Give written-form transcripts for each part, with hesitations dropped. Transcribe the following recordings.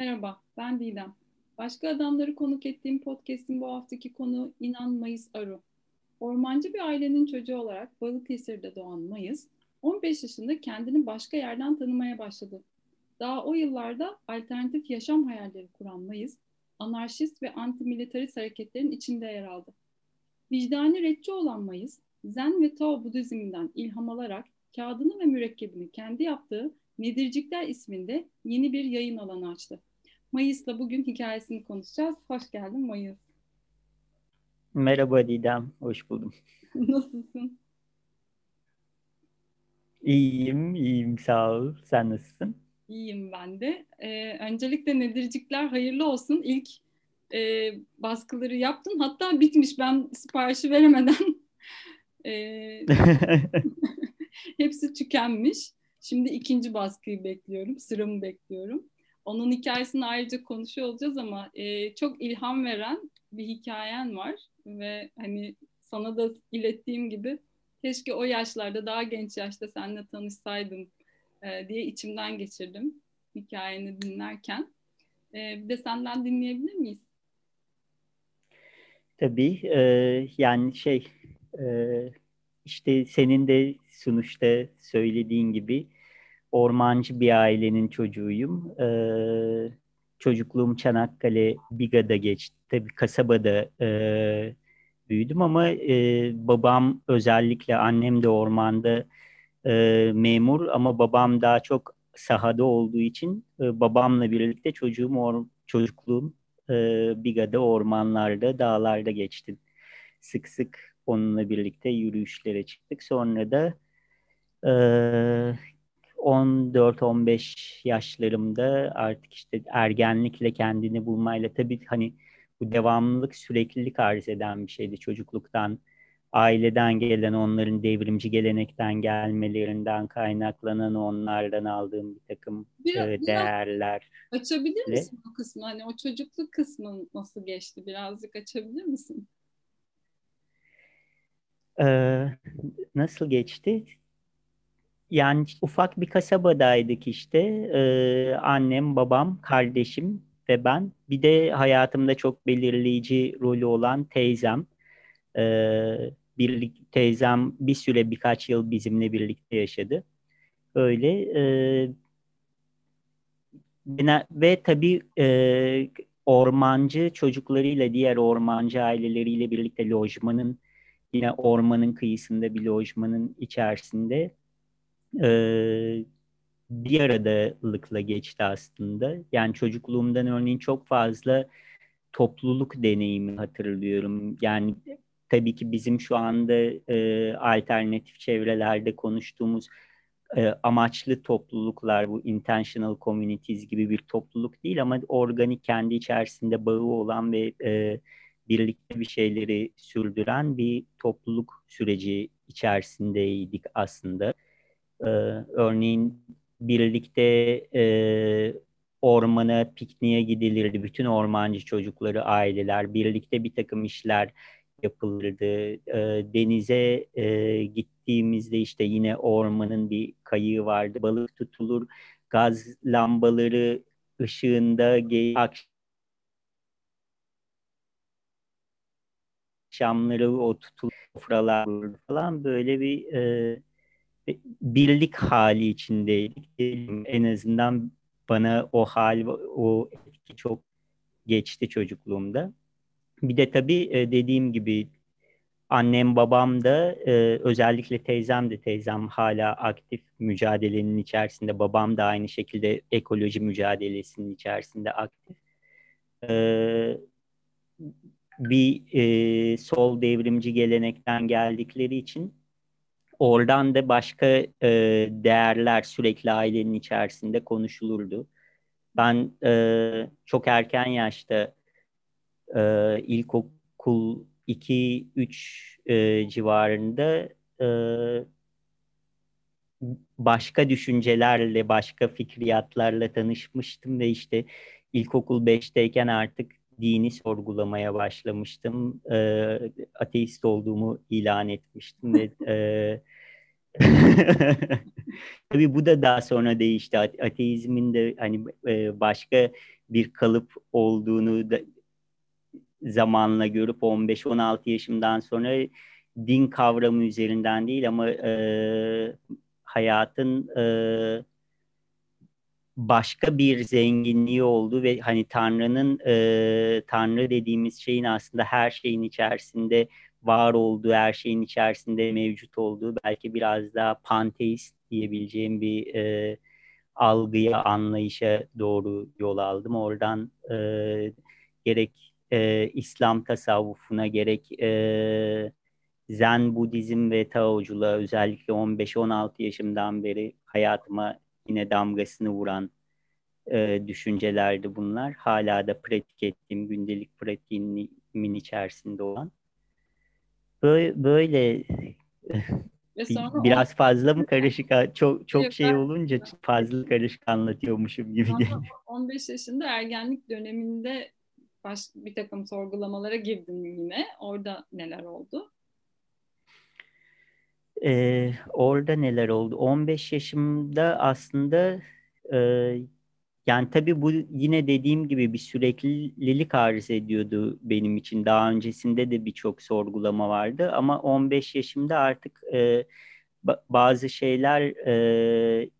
Merhaba, ben Didem. Başka adamları konuk ettiğim podcast'in bu haftaki konu İnan Mayıs Aru. Ormancı bir ailenin çocuğu olarak Balıkesir'de doğan Mayıs, 15 yaşında kendini başka yerden tanımaya başladı. Daha o yıllarda alternatif yaşam hayalleri kuran Mayıs, anarşist ve antimilitarist hareketlerin içinde yer aldı. Vicdani retçi olan Mayıs, Zen ve Tao Budizminden ilham alarak kağıdını ve mürekkebini kendi yaptığı Nedircikler isminde yeni bir yayın alanı açtı. Mayıs'la bugün hikayesini konuşacağız. Hoş geldin Mayıs. Merhaba Didem, hoş buldum. Nasılsın? İyiyim, sağ ol. Sen nasılsın? İyiyim ben de. Öncelikle Nedircikler hayırlı olsun. İlk baskıları yaptın. Hatta bitmiş, ben siparişi veremeden. Hepsi tükenmiş. Şimdi ikinci baskıyı bekliyorum, sıramı bekliyorum. Onun hikayesini ayrıca konuşuyor olacağız ama çok ilham veren bir hikayen var. Ve hani sana da ilettiğim gibi keşke o yaşlarda, daha genç yaşta seninle tanışsaydım diye içimden geçirdim hikayeni dinlerken. Bir de senden dinleyebilir miyiz? Tabii. İşte senin de sunuşta söylediğin gibi ormancı bir ailenin çocuğuyum. Çocukluğum Çanakkale, Biga'da geçti. Tabii kasabada büyüdüm ama babam, özellikle annem de ormanda memur ama babam daha çok sahada olduğu için babamla birlikte çocukluğum Biga'da, ormanlarda, dağlarda geçti. Sık sık onunla birlikte yürüyüşlere çıktık. Sonra da 14-15 yaşlarımda artık işte ergenlikle kendini bulmayla, tabii hani bu devamlılık, süreklilik arz eden bir şeydi. Çocukluktan, aileden gelen, onların devrimci gelenekten gelmelerinden kaynaklanan, onlardan aldığım bir takım değerler. Açabilir misin bu kısmı? Hani o çocukluk kısmı nasıl geçti? Birazcık açabilir misin? Nasıl geçti? Yani ufak bir kasabadaydık işte. Annem, babam, kardeşim ve ben. Bir de hayatımda çok belirleyici rolü olan teyzem. Teyzem bir süre, birkaç yıl bizimle birlikte yaşadı. Öyle. Ve tabii ormancı çocuklarıyla, diğer ormancı aileleriyle birlikte lojmanın, yine ormanın kıyısında bir lojmanın içerisinde bir aradalıkla geçti aslında. Yani çocukluğumdan örneğin çok fazla topluluk deneyimi hatırlıyorum. Yani tabii ki bizim şu anda alternatif çevrelerde konuştuğumuz amaçlı topluluklar, bu intentional communities gibi bir topluluk değil ama organik, kendi içerisinde bağı olan ve birlikte bir şeyleri sürdüren bir topluluk süreci içerisindeydik aslında. Örneğin birlikte ormana, pikniğe gidilirdi. Bütün ormancı çocukları, aileler birlikte bir takım işler yapılırdı. Denize gittiğimizde işte yine ormanın bir kayığı vardı. Balık tutulur, gaz lambaları ışığında akşamları o tutulur, sofralar falan, böyle bir birlik hali içindeydik. En azından bana o hal, o etki çok geçti çocukluğumda. Bir de tabii dediğim gibi annem, babam da özellikle teyzem hala aktif mücadelenin içerisinde. Babam da aynı şekilde ekoloji mücadelesinin içerisinde aktif. Bir sol devrimci gelenekten geldikleri için oradan da başka değerler sürekli ailenin içerisinde konuşulurdu. Ben çok erken yaşta ilkokul 2-3 civarında başka düşüncelerle, başka fikriyatlarla tanışmıştım ve işte ilkokul 5'teyken artık dini sorgulamaya başlamıştım. Ateist olduğumu ilan etmiştim ve Tabii bu da daha sonra değişti. Ateizmin de hani başka bir kalıp olduğunu da zamanla görüp 15-16 yaşımdan sonra din kavramı üzerinden değil ama hayatın başka bir zenginliği oldu ve hani Tanrı'nın Tanrı dediğimiz şeyin aslında her şeyin içerisinde var olduğu, her şeyin içerisinde mevcut olduğu, belki biraz daha panteist diyebileceğim bir algıya, anlayışa doğru yol aldım. Oradan gerek İslam tasavvufuna, gerek Zen, Budizm ve Taoculuğa özellikle 15-16 yaşımdan beri hayatıma yine damgasını vuran düşüncelerdi bunlar. Hala da pratik ettiğim, gündelik pratiğimin içerisinde olan. Böyle biraz fazla mı karışık, çok şey olunca fazla karışık anlatıyormuşum gibi geliyor. 15 yaşında ergenlik döneminde bir takım sorgulamalara girdin yine. Orada neler oldu? Orada neler oldu? 15 yaşımda aslında yani tabii bu yine dediğim gibi bir süreklilik arz ediyordu benim için. Daha öncesinde de birçok sorgulama vardı ama 15 yaşımda artık bazı şeyler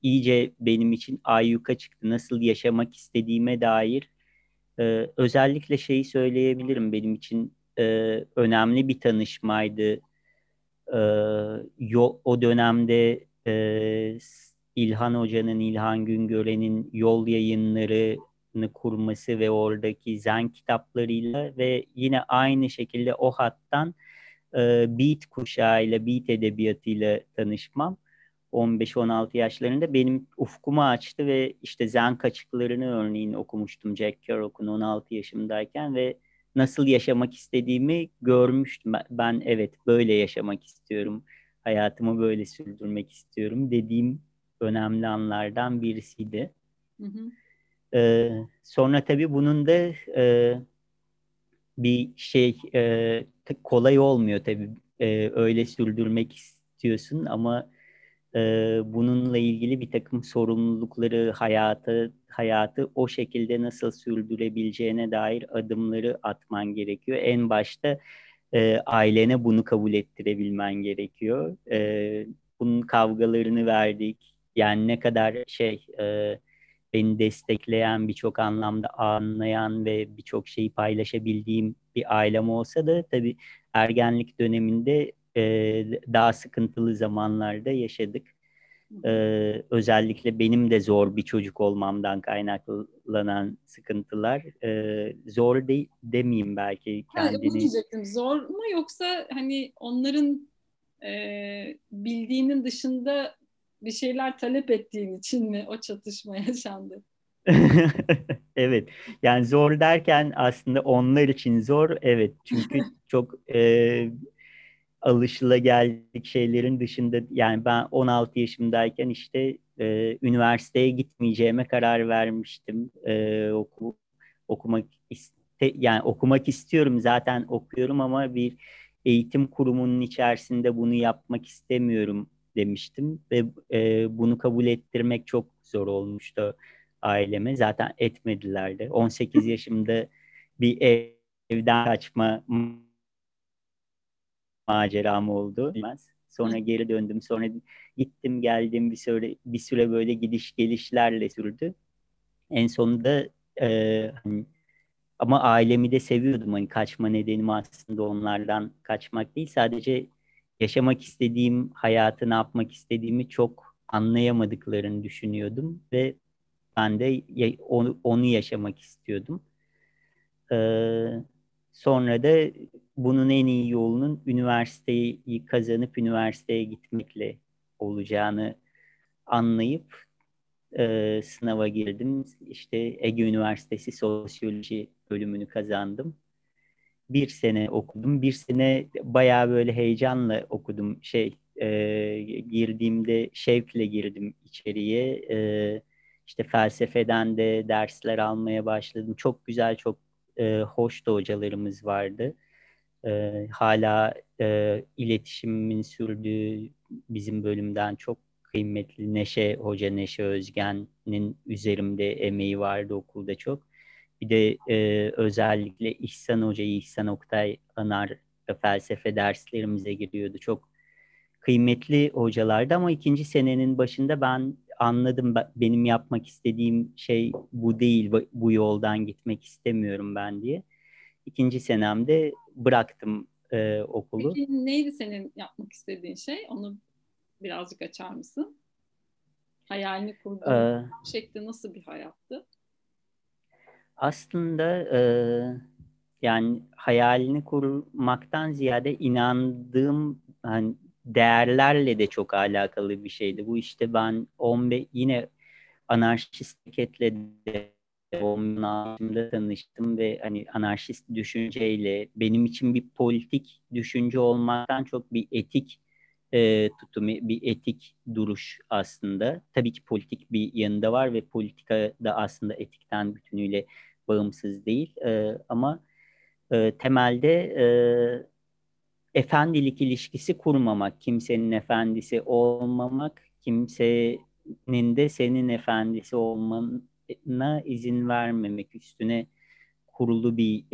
iyice benim için ayyuka çıktı. Nasıl yaşamak istediğime dair özellikle şeyi söyleyebilirim. Benim için önemli bir tanışmaydı. O dönemde İlhan Hoca'nın, İlhan Güngören'in Yol Yayınları'nı kurması ve oradaki Zen kitaplarıyla ve yine aynı şekilde o hattan Beat kuşağıyla, Beat edebiyatıyla tanışmam 15-16 yaşlarında benim ufkumu açtı ve işte Zen kaçıklarını örneğin okumuştum Jack Kerouac'un 16 yaşımdayken ve nasıl yaşamak istediğimi görmüştüm. Ben evet böyle yaşamak istiyorum, hayatımı böyle sürdürmek istiyorum dediğim önemli anlardan birisiydi. Hı hı. Sonra tabii bunun da bir şey kolay olmuyor tabii. Öyle sürdürmek istiyorsun ama bununla ilgili bir takım sorumlulukları, hayatı o şekilde nasıl sürdürebileceğine dair adımları atman gerekiyor. En başta ailene bunu kabul ettirebilmen gerekiyor. Bunun kavgalarını verdik. Yani ne kadar beni destekleyen, birçok anlamda anlayan ve birçok şeyi paylaşabildiğim bir ailem olsa da tabii ergenlik döneminde daha sıkıntılı zamanlarda yaşadık. Özellikle benim de zor bir çocuk olmamdan kaynaklanan sıkıntılar. Zor değil demeyeyim belki kendini. Diyecektim. Zor mu yoksa hani onların bildiğinin dışında bir şeyler talep ettiğin için mi o çatışma yaşandı? Evet. Yani zor derken aslında onlar için zor. Evet. Çünkü çok alışılageldik şeylerin dışında. Yani ben 16 yaşımdayken işte üniversiteye gitmeyeceğime karar vermiştim. Okumak istiyorum, zaten okuyorum ama bir eğitim kurumunun içerisinde bunu yapmak istemiyorum demiştim ve bunu kabul ettirmek çok zor olmuştu aileme. Zaten etmediler de. 18 yaşımda bir evden kaçma maceram oldu. Sonra geri döndüm. Sonra gittim geldim, bir süre böyle gidiş gelişlerle sürdü. En sonunda ama ailemi de seviyordum. Hani kaçma nedenim aslında onlardan kaçmak değil. Sadece yaşamak istediğim hayatı, ne yapmak istediğimi çok anlayamadıklarını düşünüyordum ve ben de onu yaşamak istiyordum. Sonra da bunun en iyi yolunun üniversiteyi kazanıp üniversiteye gitmekle olacağını anlayıp sınava girdim. İşte Ege Üniversitesi Sosyoloji bölümünü kazandım. 1 sene okudum. 1 sene bayağı böyle heyecanla okudum. Girdiğimde şevkle girdim içeriye. İşte felsefeden de dersler almaya başladım. Çok güzel, çok hoş da hocalarımız vardı. Hala iletişimin sürdüğü bizim bölümden çok kıymetli Neşe Hoca, Neşe Özgen'in üzerimde emeği vardı okulda çok. Bir de özellikle İhsan Hoca, İhsan Oktay Anar felsefe derslerimize giriyordu. Çok kıymetli hocalardı ama ikinci senenin başında ben anladım, benim yapmak istediğim şey bu değil, bu yoldan gitmek istemiyorum ben diye. İkinci senemde bıraktım okulu. Peki neydi senin yapmak istediğin şey? Onu birazcık açar mısın? Hayalini kurduğun şekli nasıl bir hayattı? Aslında yani hayalini kurmaktan ziyade inandığım hani değerlerle de çok alakalı bir şeydi. Bu işte ben yine anarşist hareketle de tanıştım ve hani anarşist düşünceyle benim için bir politik düşünce olmaktan çok bir etik tutumu, bir etik duruş aslında. Tabii ki politik bir yanında var ve politika da aslında etikten bütünüyle bağımsız değil. Ama temelde efendilik ilişkisi kurmamak, kimsenin efendisi olmamak, kimsenin de senin efendisi olmana izin vermemek üstüne kurulu bir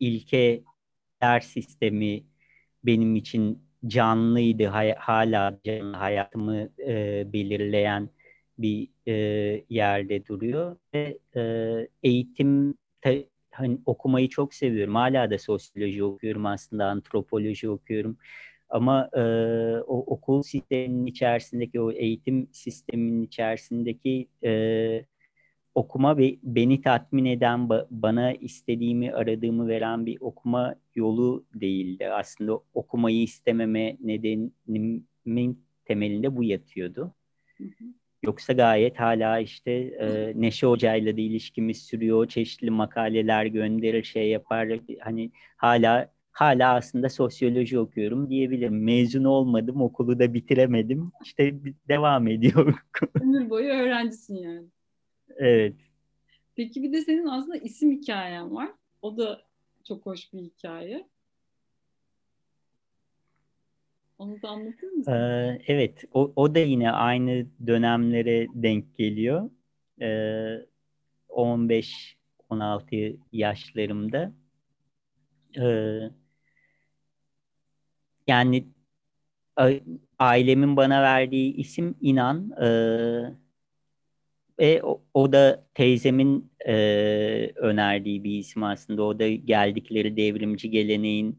ilkeler sistemi benim için canlıydı. Hala canlı, hayatımı belirleyen bir yerde duruyor. Ve eğitim, hani okumayı çok seviyorum. Hala da sosyoloji okuyorum aslında, antropoloji okuyorum. Ama o okul sisteminin içerisindeki, o eğitim sisteminin içerisindeki okuma ve beni tatmin eden, bana istediğimi, aradığımı veren bir okuma yolu değildi. Aslında okumayı istememe nedenimin temelinde bu yatıyordu. Hı hı. Yoksa gayet hala işte Neşe Hoca'yla da ilişkimiz sürüyor. Çeşitli makaleler gönderir, şey yapar. Hani hala aslında sosyoloji okuyorum diyebilirim. Mezun olmadım, okulu da bitiremedim. İşte devam ediyor. Ömür boyu öğrencisin yani. Evet. Peki bir de senin aslında isim hikayen var. O da çok hoş bir hikaye. Onu da anlatır mısın? Evet. O da yine aynı dönemlere denk geliyor. 15-16 yaşlarımda. Yani ailemin bana verdiği isim İnan. O da teyzemin önerdiği bir isim aslında. O da geldikleri devrimci geleneğin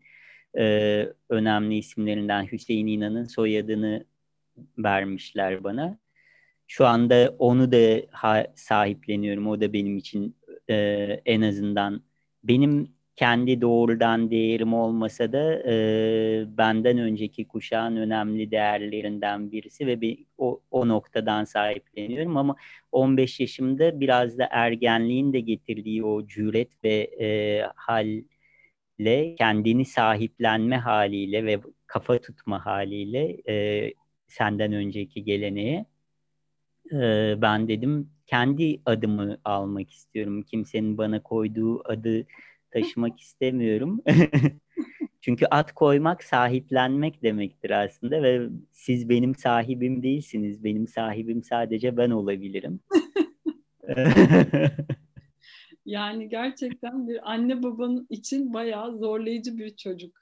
önemli isimlerinden Hüseyin İnan'ın soyadını vermişler bana. Şu anda onu da sahipleniyorum. O da benim için en azından benim kendi doğrudan değerim olmasa da benden önceki kuşağın önemli değerlerinden birisi ve o noktadan sahipleniyorum. Ama 15 yaşımda biraz da ergenliğin de getirdiği o cüret ve halle, kendini sahiplenme haliyle ve kafa tutma haliyle senden önceki geleneğe ben dedim kendi adımı almak istiyorum. Kimsenin bana koyduğu adı taşımak istemiyorum. Çünkü ad koymak sahiplenmek demektir aslında ve siz benim sahibim değilsiniz. Benim sahibim sadece ben olabilirim. Yani gerçekten bir anne babanın için bayağı zorlayıcı bir çocuk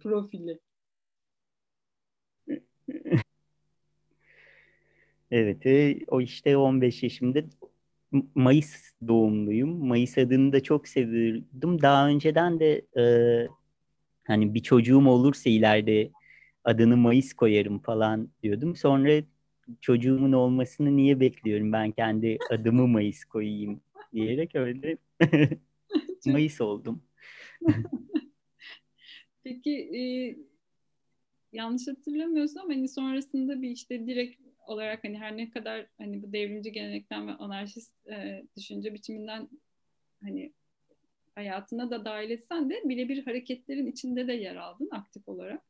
profili. Evet, o işte 15 yaşımda Mayıs doğumluyum. Mayıs adını da çok seviyordum. Daha önceden de hani bir çocuğum olursa ileride adını Mayıs koyarım falan diyordum. Sonra çocuğumun olmasını niye bekliyorum? Ben kendi adımı Mayıs koyayım diyerek öyle Mayıs oldum. Peki yanlış hatırlamıyorsam hani sonrasında bir işte direkt olarak hani her ne kadar hani bu devrimci gelenekten ve anarşist düşünce biçiminden hani hayatına da dahil etsen de birebir hareketlerin içinde de yer aldın aktif olarak.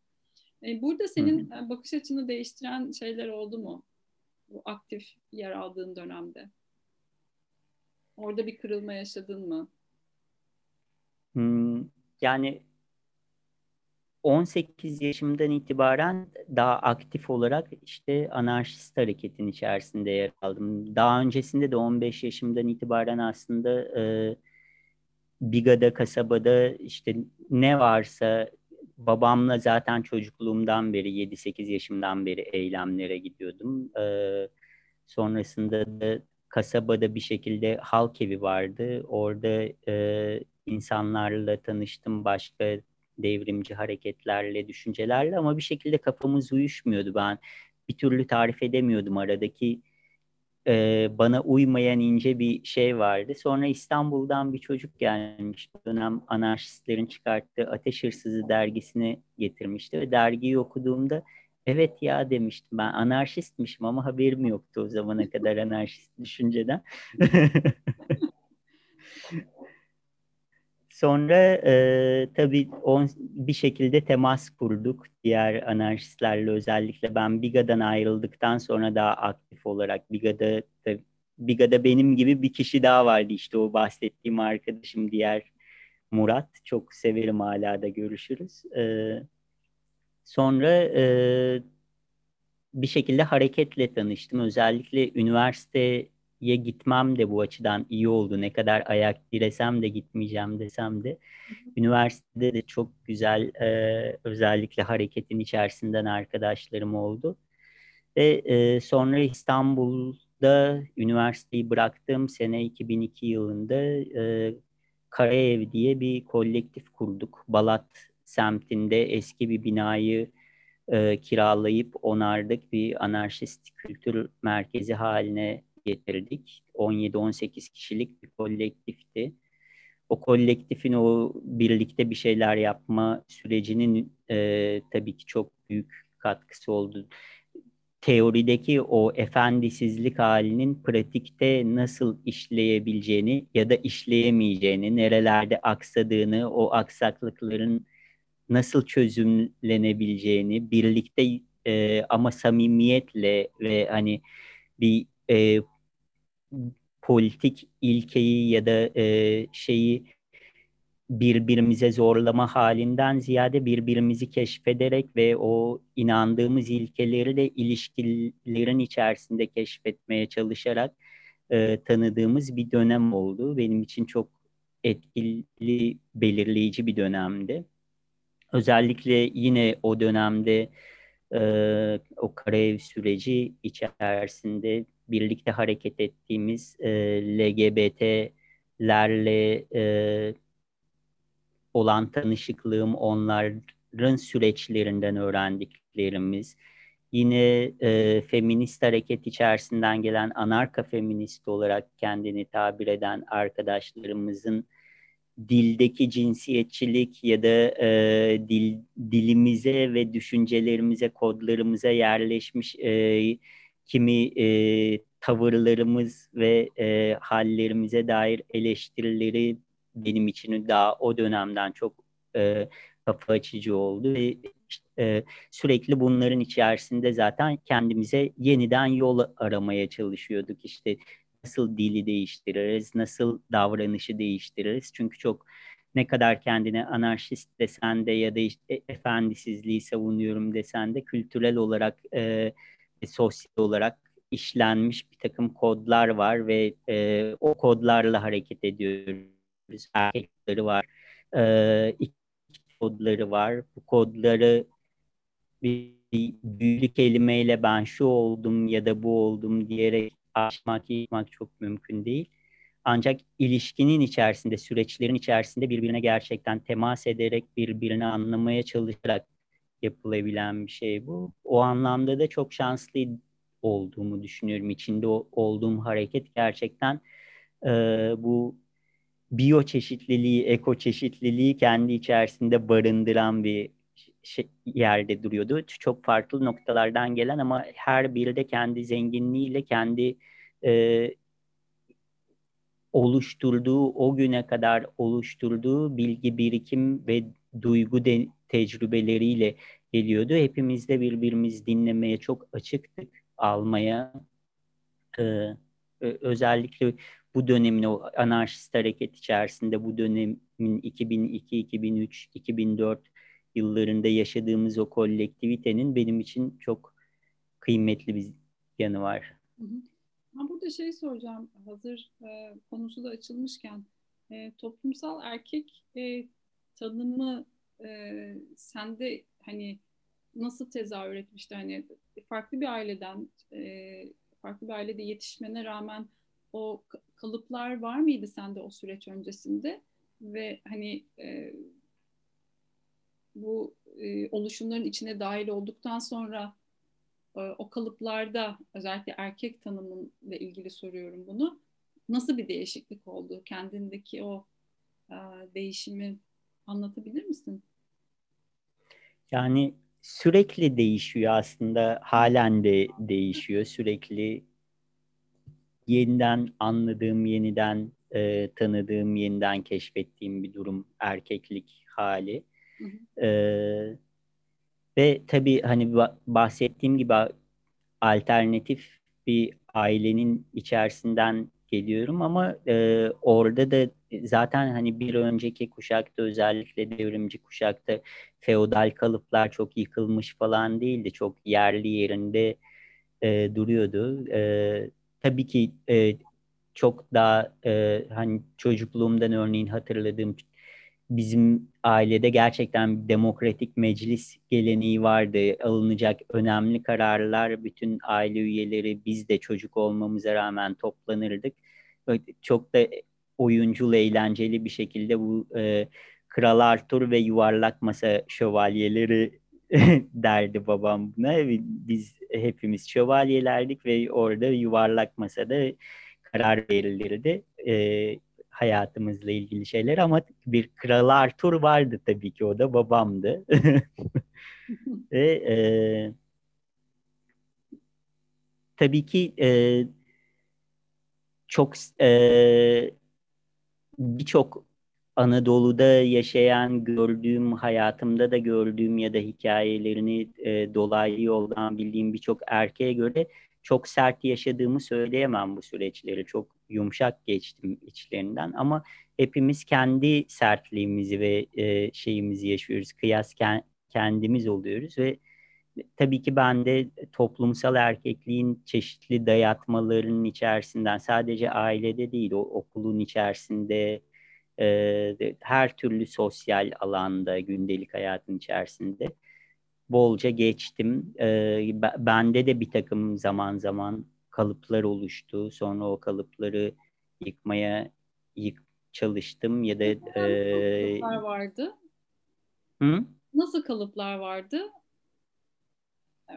Burada senin bakış açını değiştiren şeyler oldu mu? Bu aktif yer aldığın dönemde. Orada bir kırılma yaşadın mı? Yani 18 yaşımdan itibaren daha aktif olarak işte anarşist hareketin içerisinde yer aldım. Daha öncesinde de 15 yaşımdan itibaren aslında Biga'da, kasabada işte ne varsa babamla zaten çocukluğumdan beri 7-8 yaşımdan beri eylemlere gidiyordum. Sonrasında da kasabada bir şekilde halk evi vardı. Orada insanlarla tanıştım, başka devrimci hareketlerle, düşüncelerle ama bir şekilde kafamız uyuşmuyordu. Ben bir türlü tarif edemiyordum. Aradaki bana uymayan ince bir şey vardı. Sonra İstanbul'dan bir çocuk gelmişti. O dönem anarşistlerin çıkarttığı Ateş Hırsızı dergisini getirmişti ve dergiyi okuduğumda evet ya demiştim, ben anarşistmişim ama haberim yoktu o zamana kadar anarşist düşünceden. Sonra tabii bir şekilde temas kurduk diğer anarşistlerle. Özellikle ben Biga'dan ayrıldıktan sonra daha aktif olarak Biga'da benim gibi bir kişi daha vardı, işte o bahsettiğim arkadaşım diğer Murat. Çok severim, hala da görüşürüz. Sonra bir şekilde hareketle tanıştım. Özellikle üniversiteye gitmem de bu açıdan iyi oldu. Ne kadar ayak diresem de gitmeyeceğim desem de. Üniversitede de çok güzel özellikle hareketin içerisinden arkadaşlarım oldu. Ve sonra İstanbul'da üniversiteyi bıraktığım sene 2002 yılında Karayev diye bir kolektif kurduk. Balat semtinde eski bir binayı kiralayıp onardık. Bir anarşist kültür merkezi haline getirdik. 17-18 kişilik bir kolektifti. O kolektifin o birlikte bir şeyler yapma sürecinin tabii ki çok büyük katkısı oldu. Teorideki o efendisizlik halinin pratikte nasıl işleyebileceğini ya da işleyemeyeceğini, nerelerde aksadığını, o aksaklıkların nasıl çözümlenebileceğini birlikte ama samimiyetle ve hani bir politik ilkeyi ya da şeyi birbirimize zorlama halinden ziyade birbirimizi keşfederek ve o inandığımız ilkeleri de ilişkilerin içerisinde keşfetmeye çalışarak tanıdığımız bir dönem oldu. Benim için çok etkili, belirleyici bir dönemdi. Özellikle yine o dönemde o Karayev süreci içerisinde birlikte hareket ettiğimiz LGBT'lerle olan tanışıklığım, onların süreçlerinden öğrendiklerimiz, yine feminist hareket içerisinden gelen anarko-feminist olarak kendini tabir eden arkadaşlarımızın dildeki cinsiyetçilik ya da dilimize ve düşüncelerimize, kodlarımıza yerleşmiş kimi tavırlarımız ve hallerimize dair eleştirileri benim için daha o dönemden çok kafa açıcı oldu. Ve sürekli bunların içerisinde zaten kendimize yeniden yol aramaya çalışıyorduk. İşte nasıl dili değiştiririz, nasıl davranışı değiştiririz? Çünkü çok, ne kadar kendine anarşist desen de ya da işte efendisizliği savunuyorum desen de kültürel olarak sosyal olarak işlenmiş bir takım kodlar var ve o kodlarla hareket ediyoruz. Erkek kodları var, kodları var. Bu kodları bir büyülü kelimeyle ben şu oldum ya da bu oldum diyerek aşmak çok mümkün değil. Ancak ilişkinin içerisinde, süreçlerin içerisinde birbirine gerçekten temas ederek, birbirini anlamaya çalışarak yapılabilen bir şey bu. O anlamda da çok şanslı olduğumu düşünüyorum. İçinde olduğum hareket gerçekten bu biyoçeşitliliği, ekoçeşitliliği kendi içerisinde barındıran bir yerde duruyordu. Çok farklı noktalardan gelen ama her biri de kendi zenginliğiyle, kendi oluşturduğu, o güne kadar oluşturduğu bilgi, birikim ve duygu tecrübeleriyle geliyordu. Hepimiz de birbirimizi dinlemeye çok açıktık, almaya. Özellikle bu dönemin, o anarşist hareket içerisinde bu dönemin 2002, 2003, 2004 yıllarında yaşadığımız o kolektivitenin benim için çok kıymetli bir yanı var. Hı hı. Ben burada şey soracağım, hazır konusu da açılmışken. Toplumsal erkek tanımı sende hani nasıl tezahür etmişti? Hani farklı bir aileden, farklı bir ailede yetişmene rağmen o kalıplar var mıydı sende o süreç öncesinde? Ve hani bu oluşumların içine dahil olduktan sonra o kalıplarda, özellikle erkek tanımıyla ilgili soruyorum bunu, nasıl bir değişiklik oldu? Kendindeki o değişimi anlatabilir misin? Yani sürekli değişiyor aslında. Halen de değişiyor. Sürekli yeniden anladığım, yeniden tanıdığım, yeniden keşfettiğim bir durum erkeklik hali. Hı hı. Ve tabii hani bahsettiğim gibi alternatif bir ailenin içerisinden geliyorum ama orada da zaten hani bir önceki kuşakta, özellikle devrimci kuşakta feodal kalıplar çok yıkılmış falan değildi. Çok yerli yerinde duruyordu. Tabii ki çok daha hani çocukluğumdan örneğin hatırladığım, bizim ailede gerçekten demokratik meclis geleneği vardı. Alınacak önemli kararlar, bütün aile üyeleri, biz de çocuk olmamıza rağmen toplanırdık. Çok da oyunculu, eğlenceli bir şekilde bu Kral Arthur ve yuvarlak masa şövalyeleri derdi babam buna. Biz hepimiz şövalyelerdik ve orada yuvarlak masada karar verilirdi. Hayatımızla ilgili şeyler, ama bir Kral Arthur vardı tabii ki, o da babamdı. Ve tabii ki çok birçok Anadolu'da yaşayan, gördüğüm, hayatımda da gördüğüm ya da hikayelerini dolaylı yoldan bildiğim birçok erkeğe göre çok sert yaşadığımı söyleyemem bu süreçleri. Çok yumuşak geçtim içlerinden, ama hepimiz kendi sertliğimizi ve şeyimizi yaşıyoruz. Kıyas kendimiz oluyoruz ve tabii ki ben de toplumsal erkekliğin çeşitli dayatmalarının içerisinden, sadece ailede değil, o okulun içerisinde, her türlü sosyal alanda, gündelik hayatın içerisinde bolca geçtim. Bende de bir takım zaman zaman kalıplar oluştu. Sonra o kalıpları yıkmaya çalıştım ya da kalıplar vardı. Hı? Nasıl kalıplar vardı?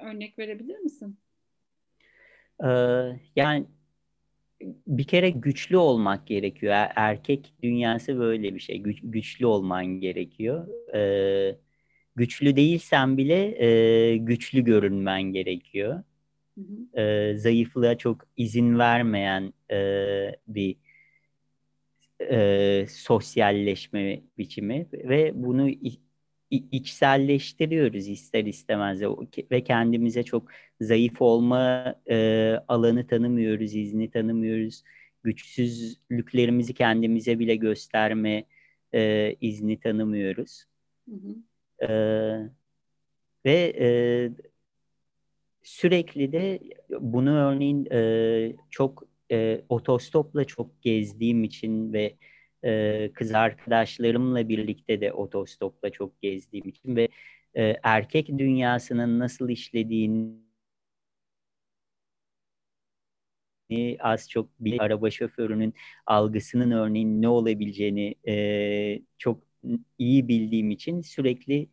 Örnek verebilir misin? Yani bir kere güçlü olmak gerekiyor. Erkek dünyası böyle bir şey. Güçlü olman gerekiyor. Güçlü değilsen bile güçlü görünmen gerekiyor. Hı hı. Zayıflığa çok izin vermeyen bir sosyalleşme biçimi ve bunu içselleştiriyoruz ister istemez ve kendimize çok zayıf olma alanı tanımıyoruz, izni tanımıyoruz. Güçsüzlüklerimizi kendimize bile gösterme izni tanımıyoruz. Hı hı. Ve sürekli de bunu örneğin çok otostopla çok gezdiğim için ve kız arkadaşlarımla birlikte de otostopla çok gezdiğim için ve erkek dünyasının nasıl işlediğini az çok bir araba şoförünün algısının örneğin ne olabileceğini çok iyi bildiğim için sürekli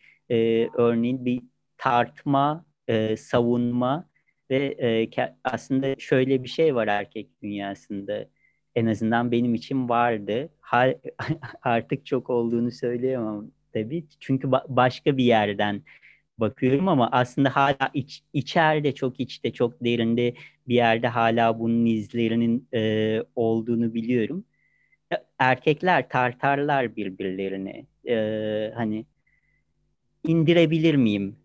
örneğin bir tartma, savunma ve aslında şöyle bir şey var erkek dünyasında, en azından benim için vardı. Artık çok olduğunu söyleyemem tabii, çünkü başka bir yerden bakıyorum, ama aslında hala içeride, çok içte, çok derinde bir yerde hala bunun izlerinin olduğunu biliyorum. Erkekler tartarlar birbirlerini. Hani indirebilir miyim?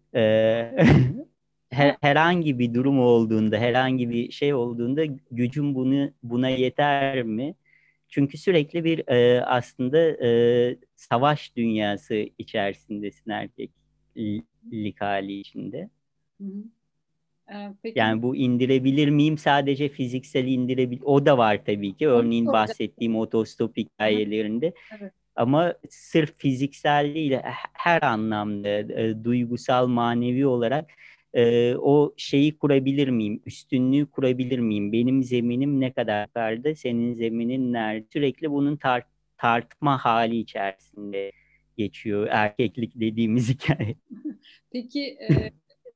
Herhangi bir durum olduğunda, herhangi bir şey olduğunda gücüm buna yeter mi? Çünkü sürekli bir aslında savaş dünyası içerisindesin erkek lik hali içinde. Hı hı. Peki. Yani bu indirebilir miyim? Sadece fiziksel indirebilir. O da var tabii ki. Örneğin bahsettiğim otostop hikayelerinde. Evet. Ama sırf fizikselliğiyle her anlamda duygusal, manevi olarak o şeyi kurabilir miyim? Üstünlüğü kurabilir miyim? Benim zeminim ne kadar karda? Senin zeminin nerede? Sürekli bunun tartma hali içerisinde geçiyor. Erkeklik dediğimiz hikaye. Peki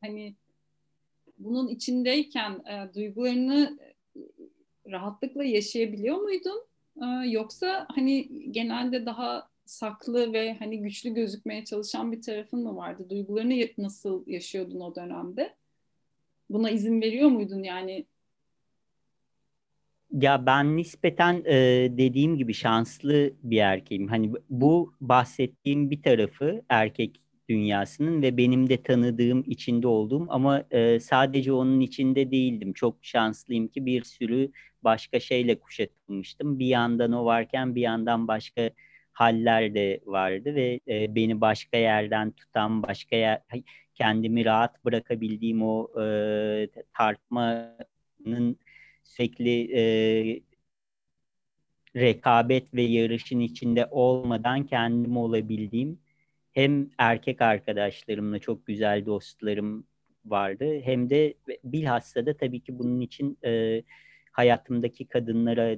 hani bunun içindeyken duygularını rahatlıkla yaşayabiliyor muydun? Yoksa hani genelde daha saklı ve hani güçlü gözükmeye çalışan bir tarafın mı vardı? Duygularını nasıl yaşıyordun o dönemde? Buna izin veriyor muydun yani? Ya ben nispeten dediğim gibi şanslı bir erkeğim. Hani bu bahsettiğim bir tarafı erkek dünyasının ve benim de tanıdığım, içinde olduğum, ama sadece onun içinde değildim. Çok şanslıyım ki bir sürü başka şeyle kuşatılmıştım. Bir yandan o varken bir yandan başka haller de vardı ve beni başka yerden tutan, başka yer, kendimi rahat bırakabildiğim o tartmanın sürekli rekabet ve yarışın içinde olmadan kendim olabildiğim, hem erkek arkadaşlarımla çok güzel dostlarım vardı, hem de bilhassa da tabii ki bunun için hayatımdaki kadınlara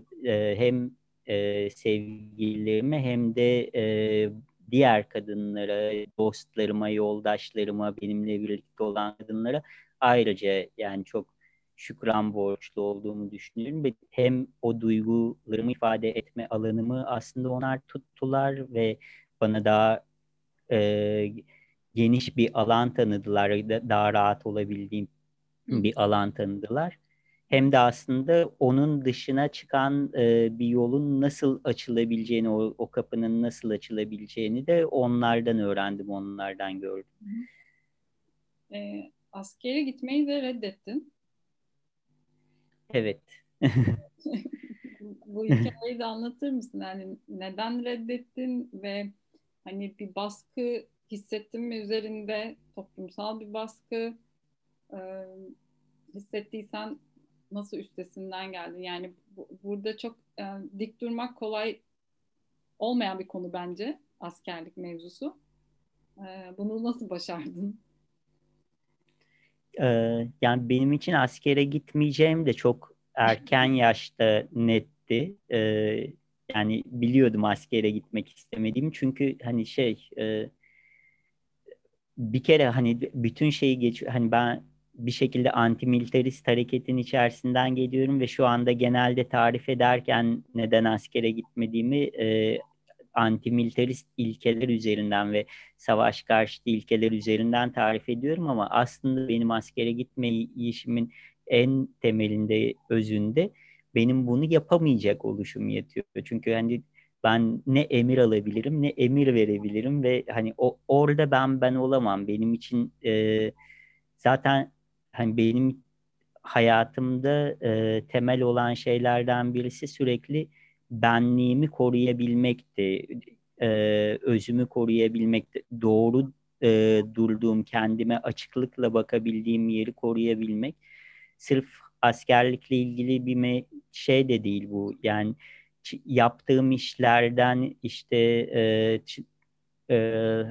hem sevgililerime hem de diğer kadınlara, dostlarıma, yoldaşlarıma, benimle birlikte olan kadınlara ayrıca yani çok şükran borçlu olduğumu düşünüyorum. Ve hem o duygularımı ifade etme alanımı aslında onlar tuttular ve bana daha geniş bir alan tanıdılar, daha rahat olabildiğim bir alan tanıdılar. Hem de aslında onun dışına çıkan bir yolun nasıl açılabileceğini, o kapının nasıl açılabileceğini de onlardan öğrendim, onlardan gördüm. Askere gitmeyi de reddettin. Evet. Bu hikayeyi de anlatır mısın? Yani neden reddettin ve hani bir baskı hissettin mi üzerinde, toplumsal bir baskı hissettiysen nasıl üstesinden geldin? Yani burada çok dik durmak kolay olmayan bir konu bence askerlik mevzusu. Bunu nasıl başardın? Yani benim için askere gitmeyeceğim de çok erken yaşta netti. Yani biliyordum askere gitmek istemediğimi, çünkü hani bir kere hani bütün şeyi geçiyor. Hani ben bir şekilde antimilitarist hareketin içerisinden geliyorum ve şu anda genelde tarif ederken neden askere gitmediğimi antimilitarist ilkeler üzerinden ve savaş karşıtı ilkeler üzerinden tarif ediyorum, ama aslında benim askere gitmeyişimin en temelinde, özünde benim bunu yapamayacak oluşum yatıyor. Çünkü hani ben ne emir alabilirim, ne emir verebilirim ve hani orada ben olamam. Benim için zaten hani benim hayatımda temel olan şeylerden birisi sürekli benliğimi koruyabilmekti, özümü koruyabilmekti, doğru durduğum, kendime açıklıkla bakabildiğim yeri koruyabilmek. Sırf askerlikle ilgili bir şey de değil bu. Yani yaptığım işlerden işte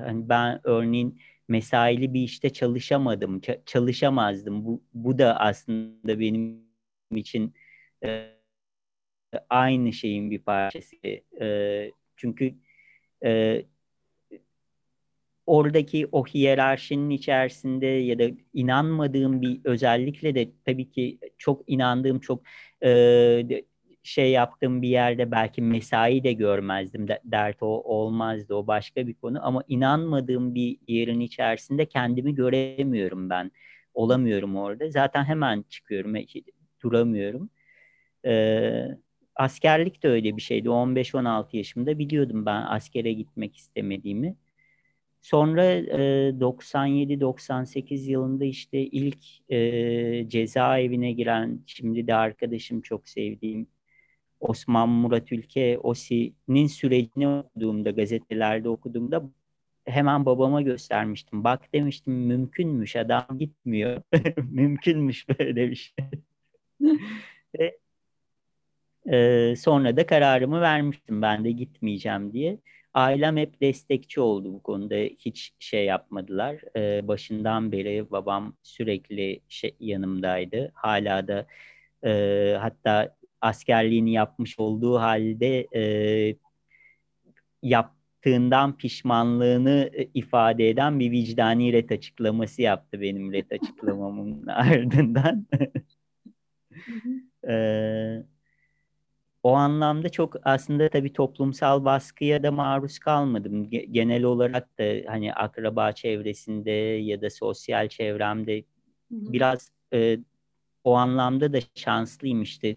hani ben örneğin mesaili bir işte çalışamadım, çalışamazdım. Bu da aslında benim için aynı şeyin bir parçası. Çünkü oradaki o hiyerarşinin içerisinde ya da inanmadığım bir özellikle de tabii ki çok inandığım, çok şey yaptığım bir yerde belki mesai de görmezdim. Dert o olmazdı, o başka bir konu, ama inanmadığım bir yerin içerisinde kendimi göremiyorum ben. Olamıyorum orada. Zaten hemen çıkıyorum, duramıyorum. Askerlik de öyle bir şeydi. 15-16 yaşımda biliyordum ben askere gitmek istemediğimi. Sonra 97-98 yılında işte ilk cezaevine giren, şimdi de arkadaşım, çok sevdiğim Osman Murat Ülke, OSİ'nin sürecini okuduğumda, gazetelerde okuduğumda hemen babama göstermiştim. Bak demiştim, mümkünmüş, adam gitmiyor. Mümkünmüş böyle bir şey. Ve sonra da kararımı vermiştim, ben de gitmeyeceğim diye. Ailem hep destekçi oldu bu konuda. Hiç şey yapmadılar. Başından beri babam sürekli yanımdaydı. Hala da hatta askerliğini yapmış olduğu halde yaptığından pişmanlığını ifade eden bir vicdani ret açıklaması yaptı benim ret açıklamamın ardından. O anlamda çok aslında tabii toplumsal baskıya da maruz kalmadım. Genel olarak da hani akraba çevresinde ya da sosyal çevremde biraz o anlamda da şanslıyım işte.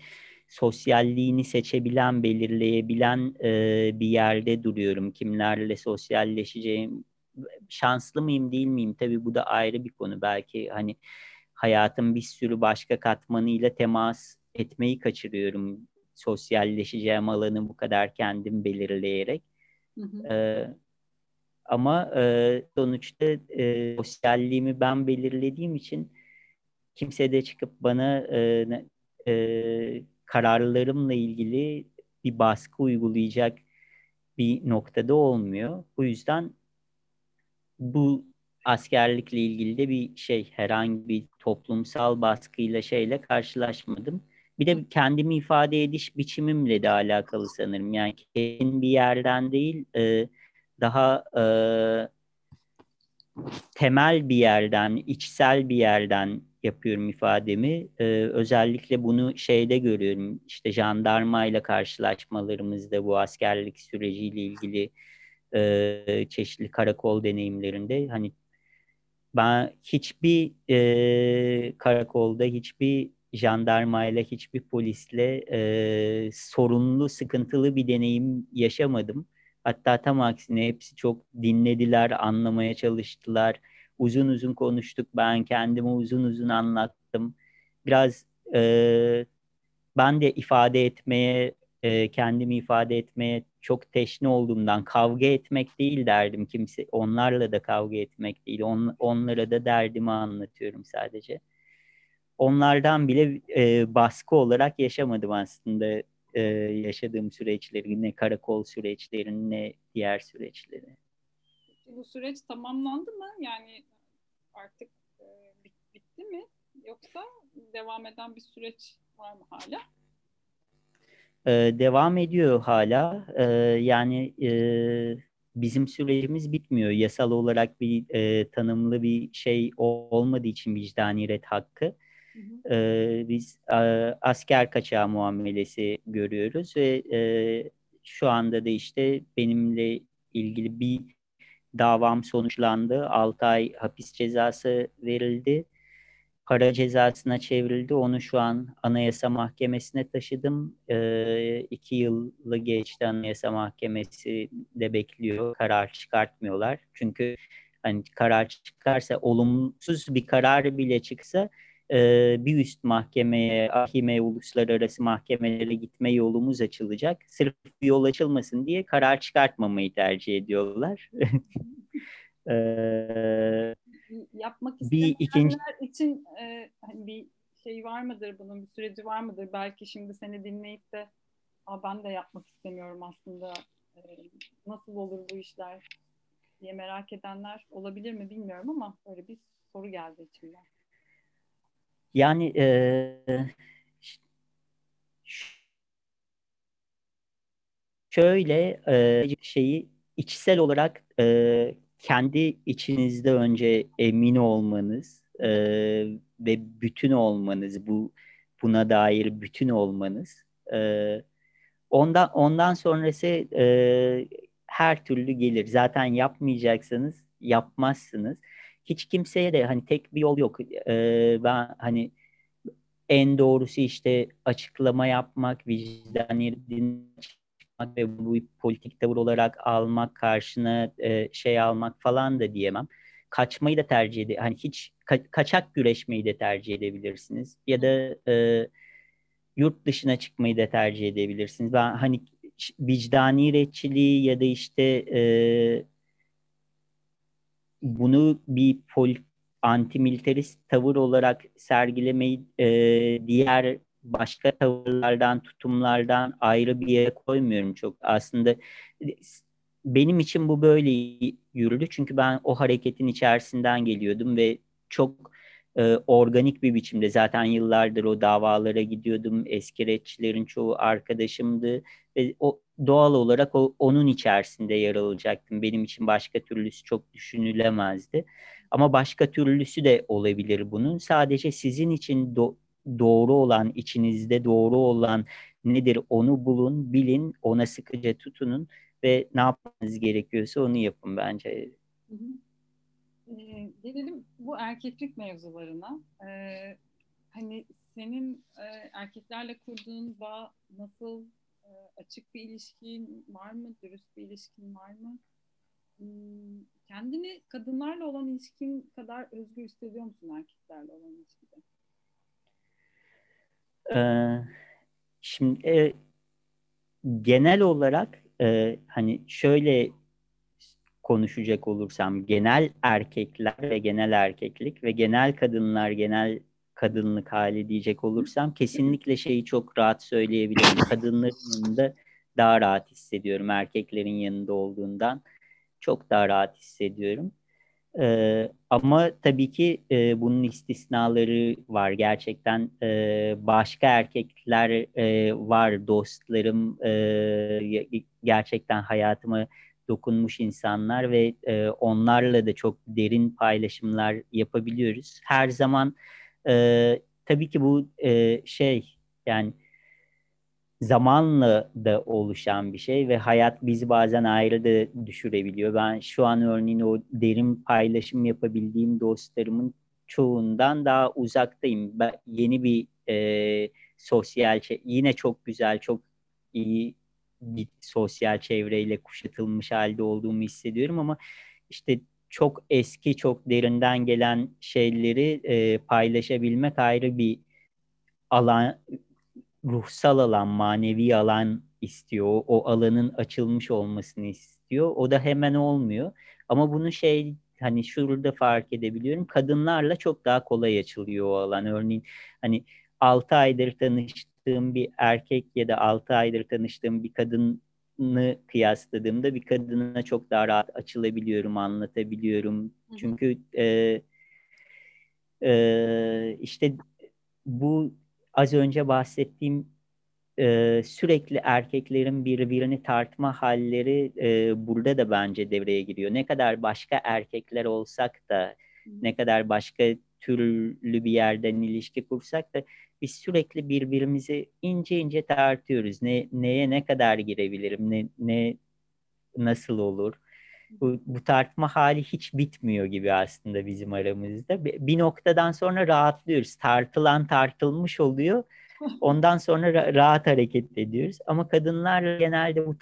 Sosyalliğini seçebilen, belirleyebilen bir yerde duruyorum. Kimlerle sosyalleşeceğim, şanslı mıyım değil miyim? Tabii bu da ayrı bir konu. Belki hani hayatın bir sürü başka katmanıyla temas etmeyi kaçırıyorum. Sosyalleşeceğim alanı bu kadar kendim belirleyerek. Hı hı. Ama sonuçta sosyalliğimi ben belirlediğim için kimse de çıkıp bana kararlarımla ilgili bir baskı uygulayacak bir noktada olmuyor. Bu yüzden bu askerlikle ilgili de bir şey, herhangi bir toplumsal baskıyla şeyle karşılaşmadım. Bir de kendimi ifade ediş biçimimle de alakalı sanırım. Yani kendi bir yerden değil, daha temel bir yerden, içsel bir yerden yapıyorum ifademi. Özellikle bunu şeyde görüyorum. İşte jandarmayla karşılaşmalarımızda, bu askerlik süreciyle ilgili çeşitli karakol deneyimlerinde, hani ben hiçbir karakolda, hiçbir jandarmayla, hiçbir polisle sorunlu, sıkıntılı bir deneyim yaşamadım. Hatta tam aksine hepsi çok dinlediler, anlamaya çalıştılar. Uzun uzun konuştuk, ben kendime uzun uzun anlattım. Biraz ben de ifade etmeye, kendimi ifade etmeye çok teşne olduğumdan, kavga etmek değil derdim kimse, onlarla da kavga etmek değil, onlara da derdimi anlatıyorum sadece. Onlardan bile baskı olarak yaşamadım aslında yaşadığım süreçleri, ne karakol süreçlerini ne diğer süreçleri. Bu süreç tamamlandı mı? Yani artık bitti mi? Yoksa devam eden bir süreç var mı hala? Devam ediyor hala. Yani bizim sürecimiz bitmiyor. Yasal olarak bir tanımlı bir şey olmadığı için vicdani ret hakkı. Hı hı. Biz asker kaçağı muamelesi görüyoruz ve şu anda da işte benimle ilgili bir davam sonuçlandı. 6 ay hapis cezası verildi. Para cezasına çevrildi. Onu şu an Anayasa Mahkemesi'ne taşıdım. 2 yılı geçti, Anayasa Mahkemesi de bekliyor. Karar çıkartmıyorlar. Çünkü hani karar çıkarsa, olumsuz bir karar bile çıksa bir üst mahkemeye, ahime, uluslararası mahkemelere gitme yolumuz açılacak. Sırf bir yol açılmasın diye karar çıkartmamayı tercih ediyorlar. Yapmak isteyenler için bir şey var mıdır bunun, bir süreci var mıdır? Belki şimdi seni dinleyip de ben de yapmak istemiyorum aslında, nasıl olur bu işler diye merak edenler olabilir mi bilmiyorum ama böyle bir soru geldi içimden. Yani şöyle şeyi içsel olarak kendi içinizde önce emin olmanız ve bütün olmanız, buna dair bütün olmanız, ondan sonrası her türlü gelir. Zaten yapmayacaksanız yapmazsınız. Hiç kimseye de hani tek bir yol yok. Ben hani en doğrusu işte açıklama yapmak, vicdani dinlemek ve bu politik tavır olarak almak, karşına şey almak falan da diyemem. Kaçmayı da tercih edebilirsiniz. Hani hiç kaçak güreşmeyi de tercih edebilirsiniz. Ya da yurt dışına çıkmayı da tercih edebilirsiniz. Ben hani vicdani retçiliği ya da işte bunu bir antimilitarist tavır olarak sergilemeyi diğer başka tavırlardan, tutumlardan ayrı bir yere koymuyorum çok. Aslında benim için bu böyle yürüdü. Çünkü ben o hareketin içerisinden geliyordum ve çok organik bir biçimde zaten yıllardır o davalara gidiyordum. Eski retçilerin çoğu arkadaşımdı. Ve o, doğal olarak onun içerisinde yer alacaktım. Benim için başka türlüsü çok düşünülemezdi. Ama başka türlüsü de olabilir bunun. Sadece sizin için doğru olan, içinizde doğru olan nedir onu bulun, bilin, ona sıkıca tutunun ve ne yapmanız gerekiyorsa onu yapın bence. Hı hı. Gelelim bu erkeklik mevzularına. Hani senin erkeklerle kurduğun bağ nasıl, açık bir ilişkin var mı, dürüst bir ilişkin var mı? Kendini kadınlarla olan ilişkin kadar özgür hissediyor musun erkeklerle olan ilişkide? Şimdi genel olarak hani şöyle konuşacak olursam, genel erkekler ve genel erkeklik ve genel kadınlar, genel kadınlık hali diyecek olursam kesinlikle şeyi çok rahat söyleyebilirim. Kadınların yanında daha rahat hissediyorum. Erkeklerin yanında olduğundan çok daha rahat hissediyorum. Ama tabii ki bunun istisnaları var. Gerçekten başka erkekler var. Dostlarım, gerçekten hayatıma dokunmuş insanlar ve onlarla da çok derin paylaşımlar yapabiliyoruz. Her zaman tabii ki bu şey, yani zamanla da oluşan bir şey ve hayat bizi bazen ayrı da düşürebiliyor. Ben şu an örneğin o derin paylaşım yapabildiğim dostlarımın çoğundan daha uzaktayım. Ben yeni bir sosyal şey, yine çok güzel, çok iyi bir sosyal çevreyle kuşatılmış halde olduğumu hissediyorum ama işte çok eski, çok derinden gelen şeyleri paylaşabilmek ayrı bir alan, ruhsal alan, manevi alan istiyor. O alanın açılmış olmasını istiyor. O da hemen olmuyor. Ama bunu şey, hani şurada fark edebiliyorum. Kadınlarla çok daha kolay açılıyor o alan. Örneğin hani 6 aydır tanıştığım bir erkek ya da 6 aydır tanıştığım bir kadın kıyasladığımda bir kadına çok daha rahat açılabiliyorum, anlatabiliyorum. Hı-hı. Çünkü işte bu az önce bahsettiğim sürekli erkeklerin birbirini tartma halleri burada da bence devreye giriyor. Ne kadar başka erkekler olsak da, Hı-hı. ne kadar başka türlü bir yerden ilişki kursak da biz sürekli birbirimizi ince ince tartıyoruz. Neye ne kadar girebilirim? Ne nasıl olur? Bu tartma hali hiç bitmiyor gibi aslında bizim aramızda. Bir noktadan sonra rahatlıyoruz. Tartılan tartılmış oluyor. Ondan sonra rahat hareket ediyoruz. Ama kadınlar genelde bu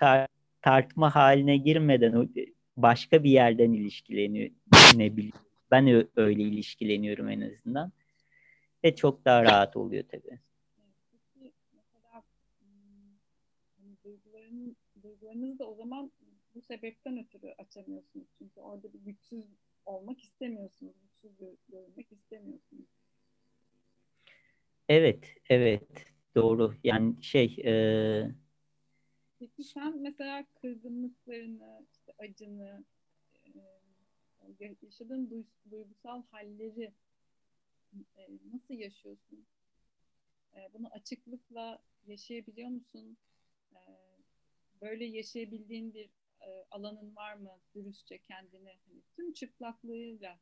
tartma haline girmeden başka bir yerden ilişkilenebiliyor. Ben öyle ilişkileniyorum en azından. Ve çok daha rahat oluyor tabii. Peki mesela hani duygularınızı da o zaman bu sebepten ötürü açamıyorsunuz. Çünkü orada bir güçsüz olmak istemiyorsunuz. Güçsüz görünmek istemiyorsunuz. Evet. Doğru. Yani şey... Peki sen mesela kırgınlıklarını, işte acını, yaşadığın duygusal halleri nasıl yaşıyorsun? Bunu açıklıkla yaşayabiliyor musun? Böyle yaşayabildiğin bir alanın var mı? Dürüstçe kendini, hani tüm çıplaklığıyla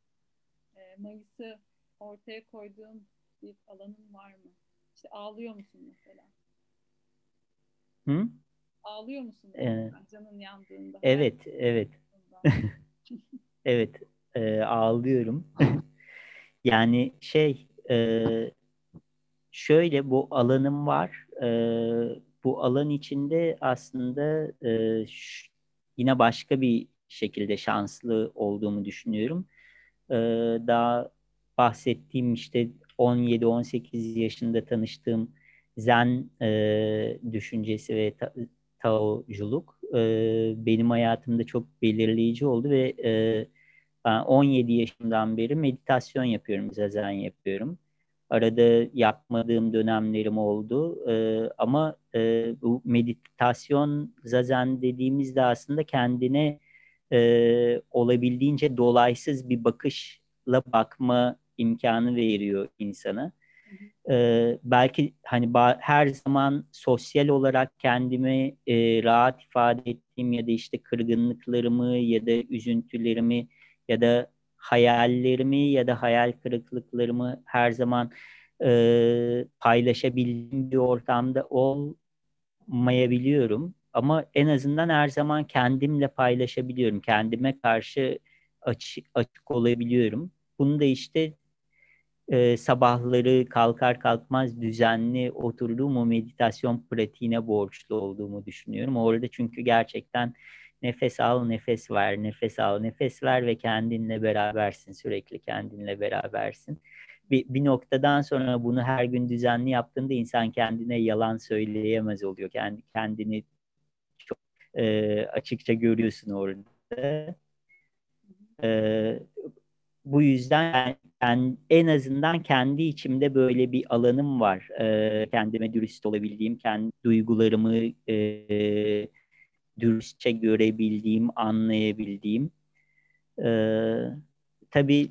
Mayıs'ı ortaya koyduğun bir alanın var mı? İşte ağlıyor musun mesela? Hı? Ağlıyor musun? Canın yandığında. Evet. Evet, ağlıyorum. Yani şey, şöyle bu alanım var. Bu alan içinde aslında yine başka bir şekilde şanslı olduğumu düşünüyorum. Daha bahsettiğim işte 17-18 yaşında tanıştığım Zen düşüncesi ve Taoculuk benim hayatımda çok belirleyici oldu ve Ben 17 yaşından beri meditasyon yapıyorum, zazen yapıyorum. Arada yapmadığım dönemlerim oldu ama bu meditasyon, zazen dediğimizde aslında kendine olabildiğince dolaysız bir bakışla bakma imkanı veriyor insana. Belki hani her zaman sosyal olarak kendimi rahat ifade ettiğim ya da işte kırgınlıklarımı ya da üzüntülerimi ya da hayallerimi ya da hayal kırıklıklarımı her zaman paylaşabildiğim bir ortamda olmayabiliyorum. Ama en azından her zaman kendimle paylaşabiliyorum. Kendime karşı açık olabiliyorum. Bunu da işte sabahları kalkar kalkmaz düzenli oturduğum o meditasyon pratiğine borçlu olduğumu düşünüyorum. Orada çünkü gerçekten nefes al, nefes ver, nefes al, nefes ver ve kendinle berabersin. Sürekli kendinle berabersin. Bir noktadan sonra bunu her gün düzenli yaptığında insan kendine yalan söyleyemez oluyor. Kendini çok açıkça görüyorsun orada. Bu yüzden ben en azından kendi içimde böyle bir alanım var. Kendime dürüst olabildiğim, kendi duygularımı dürüstçe görebildiğim, anlayabildiğim. Tabii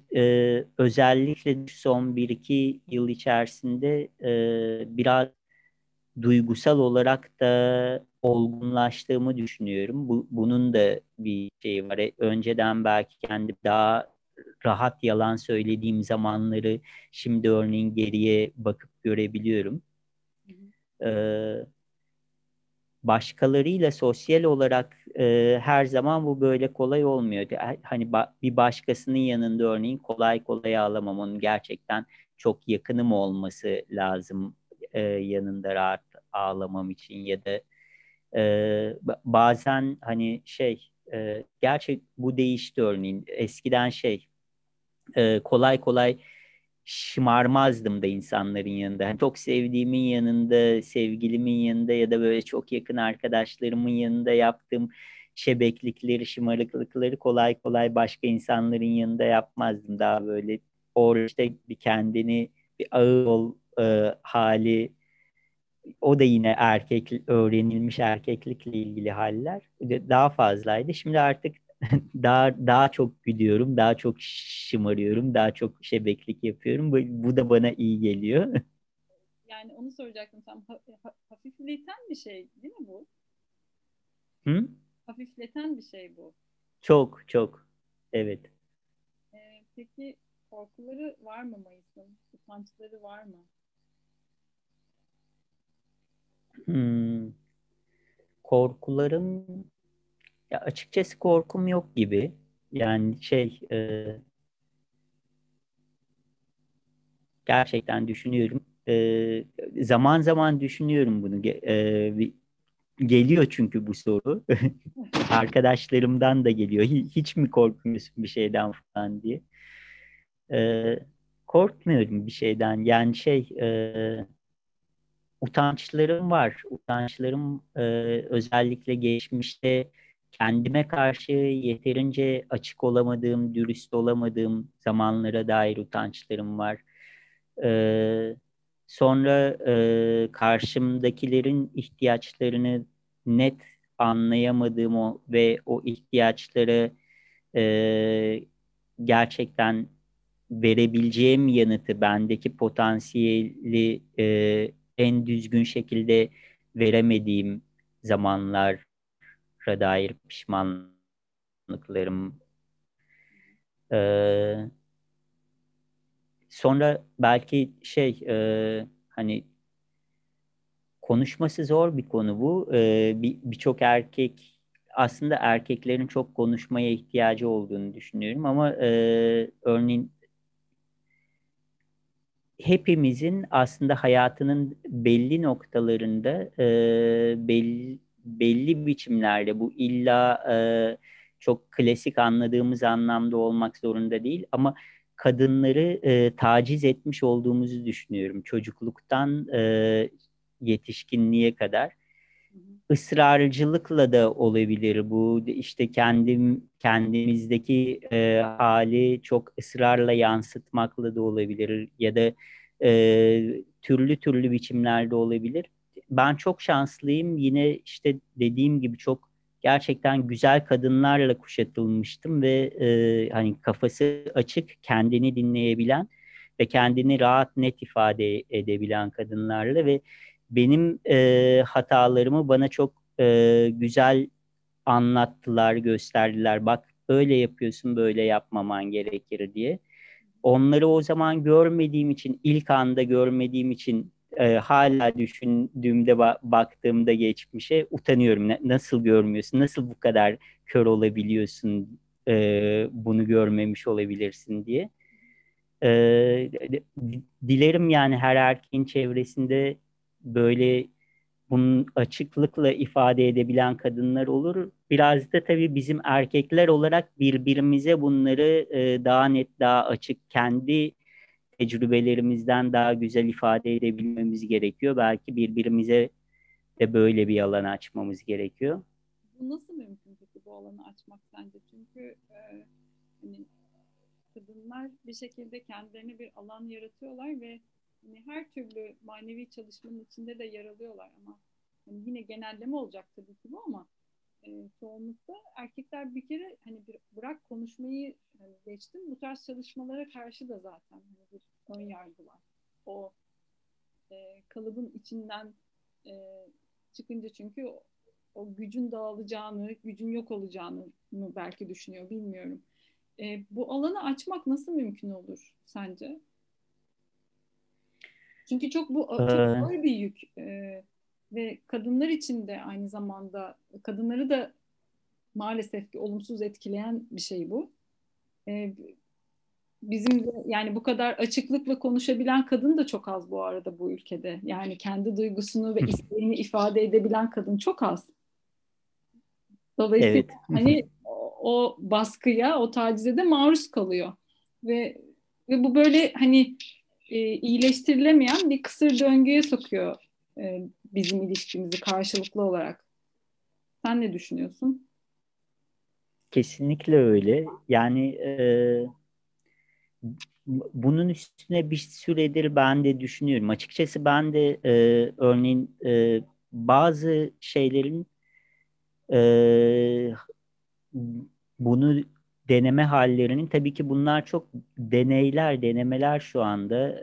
özellikle son 1-2 yıl içerisinde biraz duygusal olarak da olgunlaştığımı düşünüyorum. Bunun da bir şeyi var. Önceden belki kendi daha rahat yalan söylediğim zamanları şimdi örneğin geriye bakıp görebiliyorum. Başkalarıyla sosyal olarak her zaman bu böyle kolay olmuyor. Hani bir başkasının yanında örneğin kolay kolay ağlamam. Onun gerçekten çok yakınım olması lazım yanında rahat ağlamam için. Ya da bazen hani gerçi bu değişti örneğin. Eskiden kolay kolay şımarmazdım da insanların yanında. Yani çok sevdiğimin yanında, sevgilimin yanında ya da böyle çok yakın arkadaşlarımın yanında yaptığım şebeklikleri, şımarıklıkları kolay kolay başka insanların yanında yapmazdım. Daha böyle orada bir kendini bir ağır ol hali, o da yine öğrenilmiş erkeklikle ilgili haller daha fazlaydı. Şimdi artık daha çok gülüyorum, daha çok şımarıyorum, daha çok şebeklik yapıyorum. Bu da bana iyi geliyor. Yani onu soracaktım tam. Hafifleten bir şey değil mi bu? Hı? Hafifleten bir şey bu. Çok çok. Evet. Peki korkuları var mı Mayıs'ın? Utançları var mı? Korkularım... Ya açıkçası korkum yok gibi. Yani gerçekten düşünüyorum. Zaman zaman düşünüyorum bunu. Geliyor çünkü bu soru. Arkadaşlarımdan da geliyor. Hiç mi korkmuyorsun bir şeyden falan diye. Korkmuyorum bir şeyden. Yani utançlarım var. Utançlarım özellikle geçmişte kendime karşı yeterince açık olamadığım, dürüst olamadığım zamanlara dair utançlarım var. Sonra karşımdakilerin ihtiyaçlarını net anlayamadığım ve o ihtiyaçları gerçekten verebileceğim yanıtı, bendeki potansiyeli en düzgün şekilde veremediğim zamanlar dair pişmanlıklarım. Sonra belki hani konuşması zor bir konu bu. Birçok erkek, aslında erkeklerin çok konuşmaya ihtiyacı olduğunu düşünüyorum ama örneğin hepimizin aslında hayatının belli noktalarında belli biçimlerde, bu illa çok klasik anladığımız anlamda olmak zorunda değil ama kadınları taciz etmiş olduğumuzu düşünüyorum çocukluktan yetişkinliğe kadar. ısrarcılıkla da olabilir bu. İşte kendimizdeki hali çok ısrarla yansıtmakla da olabilir ya da türlü biçimlerde olabilir. Ben çok şanslıyım. Yine işte dediğim gibi çok gerçekten güzel kadınlarla kuşatılmıştım ve hani kafası açık, kendini dinleyebilen ve kendini rahat, net ifade edebilen kadınlarla ve benim hatalarımı bana çok güzel anlattılar, gösterdiler. Bak öyle yapıyorsun, böyle yapmaman gerekir diye. Onları o zaman görmediğim için, ilk anda görmediğim için hala düşündüğümde, baktığımda geçmişe utanıyorum. Nasıl görmüyorsun, nasıl bu kadar kör olabiliyorsun, bunu görmemiş olabilirsin diye. Dilerim yani her erkeğin çevresinde böyle bunun açıklıkla ifade edebilen kadınlar olur. Biraz da tabii bizim erkekler olarak birbirimize bunları daha net, daha açık, kendi tecrübelerimizden daha güzel ifade edebilmemiz gerekiyor. Belki birbirimize de böyle bir alan açmamız gerekiyor. Bu nasıl mümkün peki, bu alanı açmak sence? Çünkü hani kadınlar bir şekilde kendilerine bir alan yaratıyorlar ve yani her türlü manevi çalışmanın içinde de yer alıyorlar ama yani yine genelleme olacak tabii ki bu ama çoğunlukta erkekler bir kere hani bırak konuşmayı hani geçtim, bu tarz çalışmalara karşı da zaten hani bir ön yargı var. O kalıbın içinden çıkınca çünkü o gücün dağılacağını, gücün yok olacağını mı belki düşünüyor, bilmiyorum. Bu alanı açmak nasıl mümkün olur sence? Çünkü çok ağır bir yük ve kadınlar için de aynı zamanda kadınları da maalesef ki olumsuz etkileyen bir şey bu. Bizim de yani bu kadar açıklıkla konuşabilen kadın da çok az bu arada bu ülkede. Yani kendi duygusunu ve isteğini ifade edebilen kadın çok az. Dolayısıyla evet. Hani o baskıya, o tacize de maruz kalıyor. Ve bu böyle hani iyileştirilemeyen bir kısır döngüye sokuyor bizim ilişkimizi karşılıklı olarak. Sen ne düşünüyorsun? Kesinlikle öyle. Yani bunun üstüne bir süredir ben de düşünüyorum. Açıkçası ben de örneğin bazı şeylerin bunu deneme hallerinin, tabii ki bunlar çok denemeler şu anda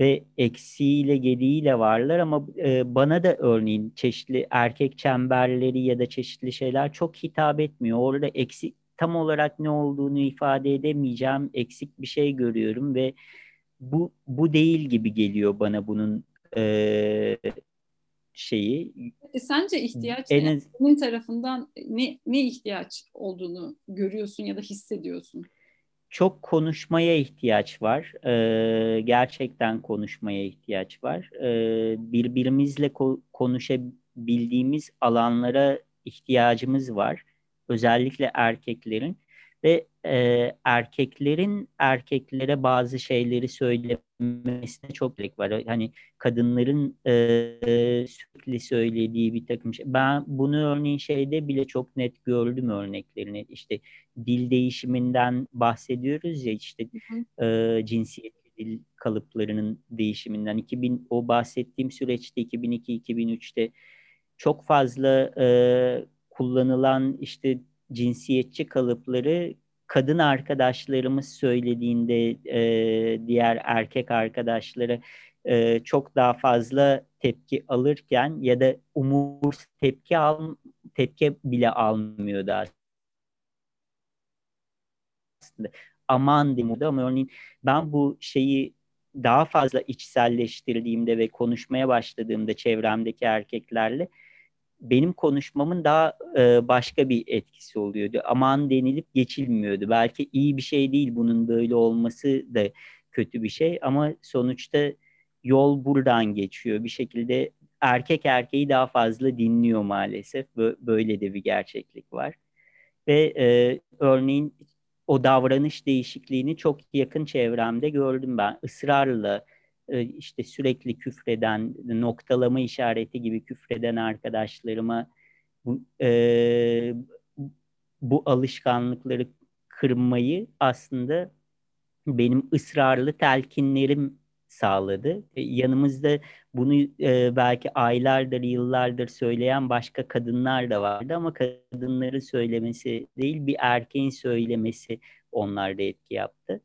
ve eksiğiyle gediğiyle varlar ama bana da örneğin çeşitli erkek çemberleri ya da çeşitli şeyler çok hitap etmiyor. Orada eksik, tam olarak ne olduğunu ifade edemeyeceğim, eksik bir şey görüyorum ve bu değil gibi geliyor bana bunun şeyi. Sence ihtiyaç senin tarafından ne ihtiyaç olduğunu görüyorsun ya da hissediyorsun? Çok konuşmaya ihtiyaç var. Gerçekten konuşmaya ihtiyaç var. Birbirimizle konuşabildiğimiz alanlara ihtiyacımız var. Özellikle erkeklerin ve erkeklerin erkeklere bazı şeyleri söylemesine çok gerek var. Hani kadınların sürekli söylediği bir takım şey. Ben bunu örneğin şeyde bile çok net gördüm örneklerini. İşte dil değişiminden bahsediyoruz ya, işte cinsiyetli dil kalıplarının değişiminden. O bahsettiğim süreçte 2002-2003'te çok fazla kullanılan işte cinsiyetçi kalıpları kadın arkadaşlarımız söylediğinde diğer erkek arkadaşlara çok daha fazla tepki alırken ya da tepki bile almıyordu aslında. Aman demiyordu ama örneğin ben bu şeyi daha fazla içselleştirdiğimde ve konuşmaya başladığımda çevremdeki erkeklerle benim konuşmamın daha başka bir etkisi oluyordu. Aman denilip geçilmiyordu. Belki iyi bir şey değil, bunun böyle olması da kötü bir şey ama sonuçta yol buradan geçiyor. Bir şekilde erkek erkeği daha fazla dinliyor maalesef. Böyle de bir gerçeklik var. Ve örneğin o davranış değişikliğini çok yakın çevremde gördüm ben. Israrla işte sürekli küfreden, noktalama işareti gibi küfreden arkadaşlarıma bu alışkanlıkları kırmayı aslında benim ısrarlı telkinlerim sağladı. Yanımızda bunu belki aylardır, yıllardır söyleyen başka kadınlar da vardı ama kadınların söylemesi değil, bir erkeğin söylemesi onlarda etki yaptı.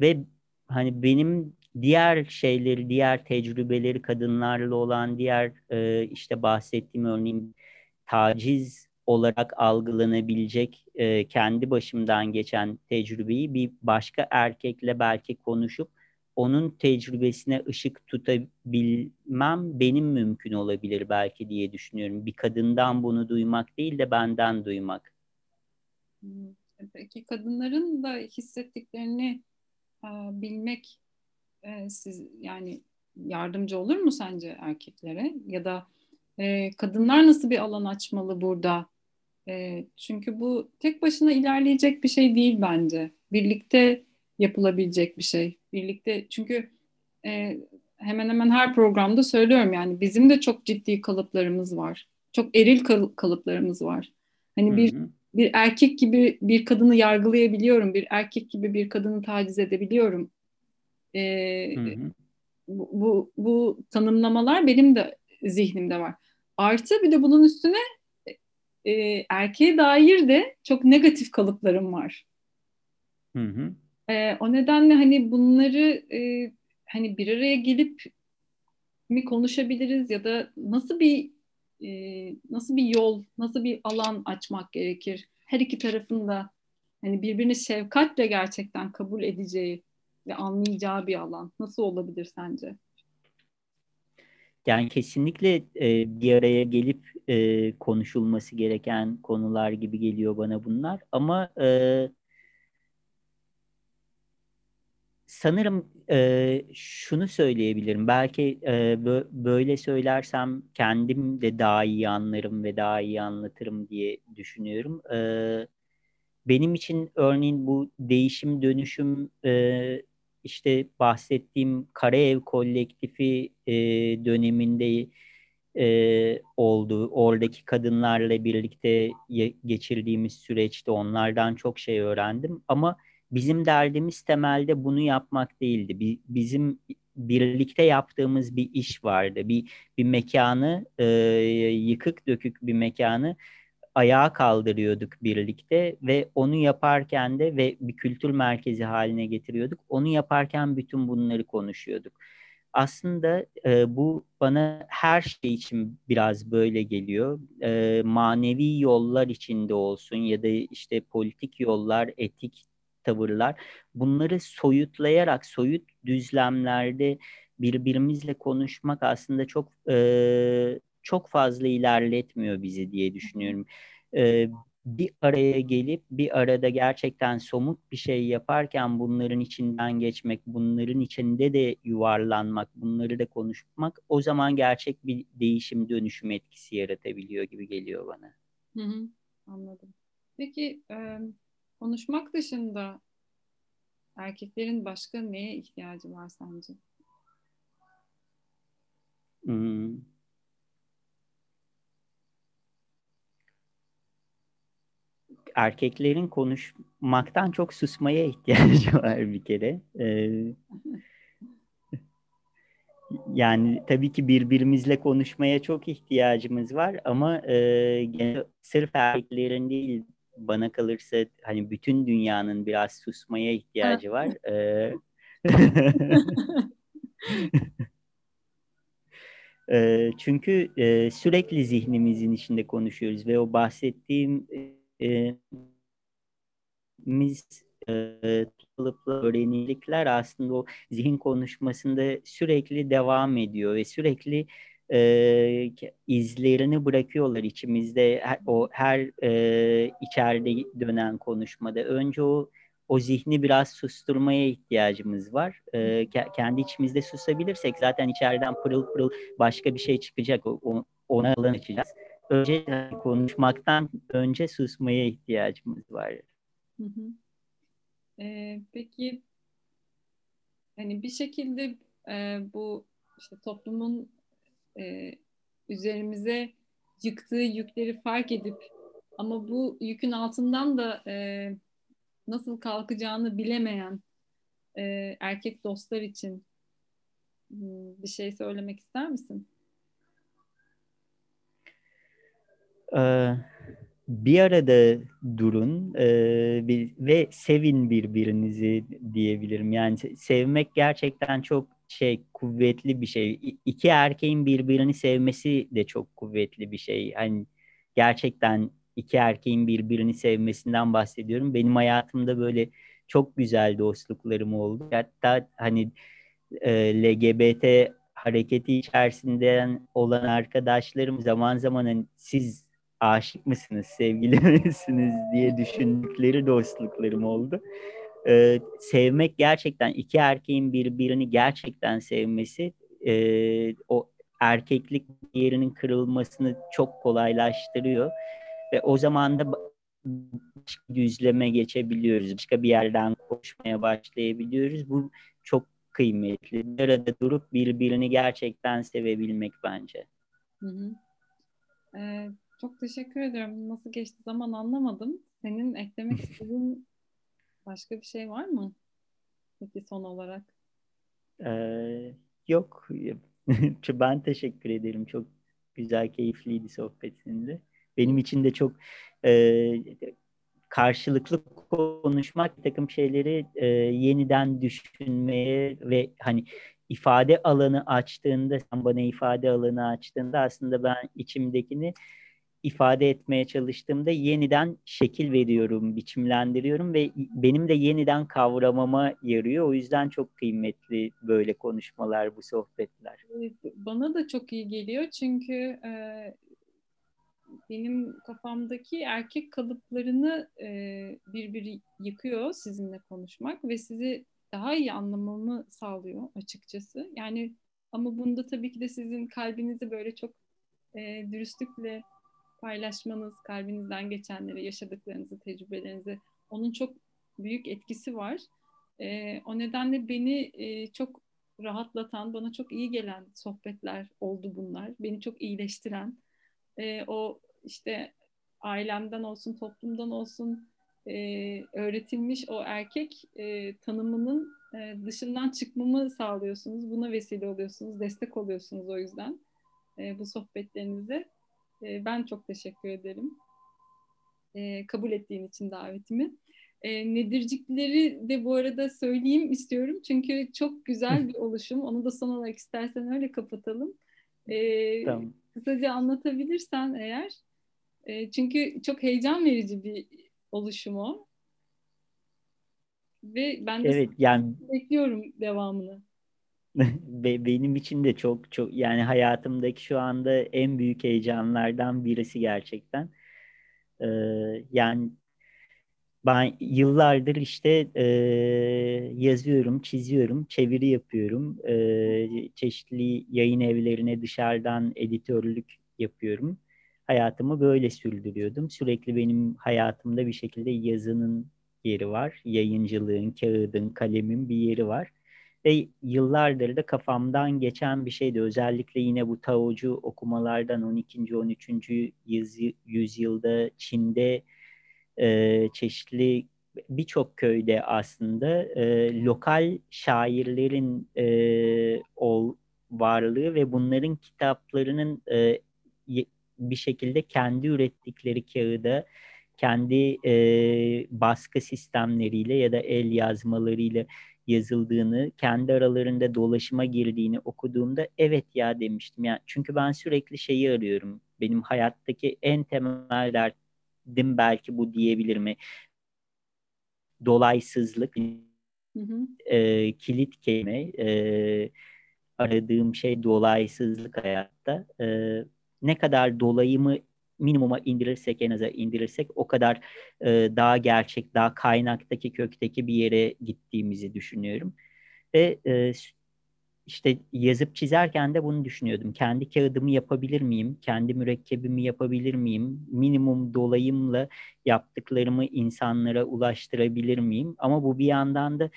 Ve hani benim diğer şeyleri, diğer tecrübeleri, kadınlarla olan diğer işte bahsettiğim örneğin taciz olarak algılanabilecek kendi başımdan geçen tecrübeyi bir başka erkekle belki konuşup onun tecrübesine ışık tutabilmem benim mümkün olabilir belki diye düşünüyorum. Bir kadından bunu duymak değil de benden duymak. Peki kadınların da hissettiklerini bilmek siz yani yardımcı olur mu sence erkeklere? Ya da kadınlar nasıl bir alan açmalı burada? Çünkü bu tek başına ilerleyecek bir şey değil bence. Birlikte yapılabilecek bir şey. Birlikte çünkü hemen hemen her programda söylüyorum yani bizim de çok ciddi kalıplarımız var. Çok eril kalıplarımız var. Hani bir erkek gibi bir kadını yargılayabiliyorum. Bir erkek gibi bir kadını taciz edebiliyorum. Bu tanımlamalar benim de zihnimde var. Artı bir de bunun üstüne erkeğe dair de çok negatif kalıplarım var. O nedenle hani bunları hani bir araya gelip mi konuşabiliriz ya da nasıl bir yol, nasıl bir alan açmak gerekir? Her iki tarafın da hani birbirini şefkatle gerçekten kabul edeceği ve anlayacağı bir alan nasıl olabilir sence? Yani kesinlikle bir araya gelip konuşulması gereken konular gibi geliyor bana bunlar. Ama sanırım şunu söyleyebilirim. Belki böyle söylersem kendim de daha iyi anlarım ve daha iyi anlatırım diye düşünüyorum. Benim için örneğin bu değişim dönüşüm işte bahsettiğim Karayev kolektifi döneminde oldu. Oradaki kadınlarla birlikte geçirdiğimiz süreçte onlardan çok şey öğrendim. Ama bizim derdimiz temelde bunu yapmak değildi. Bizim birlikte yaptığımız bir iş vardı. Bir mekanı, yıkık dökük bir mekanı ayağa kaldırıyorduk birlikte ve onu yaparken de ve bir kültür merkezi haline getiriyorduk. Onu yaparken bütün bunları konuşuyorduk. Aslında bu bana her şey için biraz böyle geliyor. Manevi yollar içinde olsun ya da işte politik yollar, etik tavırlar. Bunları soyutlayarak, soyut düzlemlerde birbirimizle konuşmak aslında çok fazla ilerletmiyor bizi diye düşünüyorum. Bir araya gelip bir arada gerçekten somut bir şey yaparken bunların içinden geçmek, bunların içinde de yuvarlanmak, bunları da konuşmak o zaman gerçek bir değişim, dönüşüm etkisi yaratabiliyor gibi geliyor bana. Anladım. Peki konuşmak dışında erkeklerin başka neye ihtiyacı var sence? Erkeklerin konuşmaktan çok susmaya ihtiyacı var bir kere. Yani tabii ki birbirimizle konuşmaya çok ihtiyacımız var ama sırf erkeklerin değil, bana kalırsa hani bütün dünyanın biraz susmaya ihtiyacı var. Çünkü sürekli zihnimizin içinde konuşuyoruz ve o bahsettiğim öğrenilikler aslında o zihin konuşmasında sürekli devam ediyor ve sürekli izlerini bırakıyorlar içimizde. O her içeride dönen konuşmada önce o zihni biraz susturmaya ihtiyacımız var. Kendi içimizde susabilirsek zaten içeriden pırıl pırıl başka bir şey çıkacak, ona alan açacağız. Önce konuşmaktan önce susmaya ihtiyacımız var. Peki hani bir şekilde bu işte toplumun üzerimize yıktığı yükleri fark edip ama bu yükün altından da nasıl kalkacağını bilemeyen erkek dostlar için bir şey söylemek ister misin? Bir arada durun ve sevin birbirinizi diyebilirim. Yani sevmek gerçekten çok kuvvetli bir şey. İki erkeğin birbirini sevmesi de çok kuvvetli bir şey. Hani gerçekten iki erkeğin birbirini sevmesinden bahsediyorum. Benim hayatımda böyle çok güzel dostluklarım oldu. Hatta hani LGBT hareketi içerisinden olan arkadaşlarım zaman zaman hani, siz aşık mısınız, sevgili misiniz diye düşündükleri dostluklarım oldu. Sevmek gerçekten, iki erkeğin birbirini gerçekten sevmesi o erkeklik yerinin kırılmasını çok kolaylaştırıyor. Ve o zaman da düzleme geçebiliyoruz. Başka bir yerden koşmaya başlayabiliyoruz. Bu çok kıymetli. Bir arada durup birbirini gerçekten sevebilmek bence. Hı hı. Çok teşekkür ediyorum. Nasıl geçti zaman anlamadım. Senin eklemek istediğin başka bir şey var mı? Peki son olarak. Yok. Ben teşekkür ederim. Çok güzel, keyifliydi sohbetinde. Benim için de çok karşılıklı konuşmak, bir takım şeyleri yeniden düşünmeye ve hani ifade alanı açtığında, sen bana ifade alanı açtığında aslında ben içimdekini ifade etmeye çalıştığımda yeniden şekil veriyorum, biçimlendiriyorum ve benim de yeniden kavramama yarıyor. O yüzden çok kıymetli böyle konuşmalar, bu sohbetler. Bana da çok iyi geliyor çünkü benim kafamdaki erkek kalıplarını birbiri yıkıyor sizinle konuşmak ve sizi daha iyi anlamamı sağlıyor açıkçası. Yani ama bunda tabii ki de sizin kalbinizi böyle çok dürüstlükle paylaşmanız, kalbinizden geçenleri, yaşadıklarınızı, tecrübelerinizi, onun çok büyük etkisi var. O nedenle beni çok rahatlatan, bana çok iyi gelen sohbetler oldu bunlar. Beni çok iyileştiren, o işte ailemden olsun, toplumdan olsun öğretilmiş o erkek tanımının dışından çıkmamı sağlıyorsunuz. Buna vesile oluyorsunuz, destek oluyorsunuz o yüzden bu sohbetlerinize. Ben çok teşekkür ederim. Kabul ettiğin için davetimi. Nedircikleri de bu arada söyleyeyim istiyorum. Çünkü çok güzel bir oluşum. Onu da son olarak istersen öyle kapatalım. Tamam. Kısaca anlatabilirsen eğer. Çünkü çok heyecan verici bir oluşum o. Ve ben de bekliyorum devamını. Benim için de çok yani hayatımdaki şu anda en büyük heyecanlardan birisi gerçekten. Yani ben yıllardır işte yazıyorum, çiziyorum, çeviri yapıyorum. Çeşitli yayın evlerine dışarıdan editörlük yapıyorum. Hayatımı böyle sürdürüyordum. Sürekli benim hayatımda bir şekilde yazının yeri var. Yayıncılığın, kağıdın, kalemin bir yeri var. Ve yıllardır da kafamdan geçen bir şeydi. Özellikle yine bu Taocu okumalardan 12. 13. yüzyılda Çin'de çeşitli birçok köyde aslında lokal şairlerin varlığı ve bunların kitaplarının bir şekilde kendi ürettikleri kağıda, kendi baskı sistemleriyle ya da el yazmalarıyla yazıldığını, kendi aralarında dolaşıma girdiğini okuduğumda evet ya demiştim. Yani çünkü ben sürekli şeyi arıyorum. Benim hayattaki en temel derdim belki bu diyebilir mi? Dolaysızlık, kilit kelime, aradığım şey dolaysızlık hayatta. Ne kadar dolayımı minimuma indirirsek, en aza indirirsek o kadar daha gerçek, daha kaynaktaki, kökteki bir yere gittiğimizi düşünüyorum. Ve işte yazıp çizerken de bunu düşünüyordum. Kendi kağıdımı yapabilir miyim? Kendi mürekkebimi yapabilir miyim? Minimum dolayımla yaptıklarımı insanlara ulaştırabilir miyim? Ama bu bir yandan da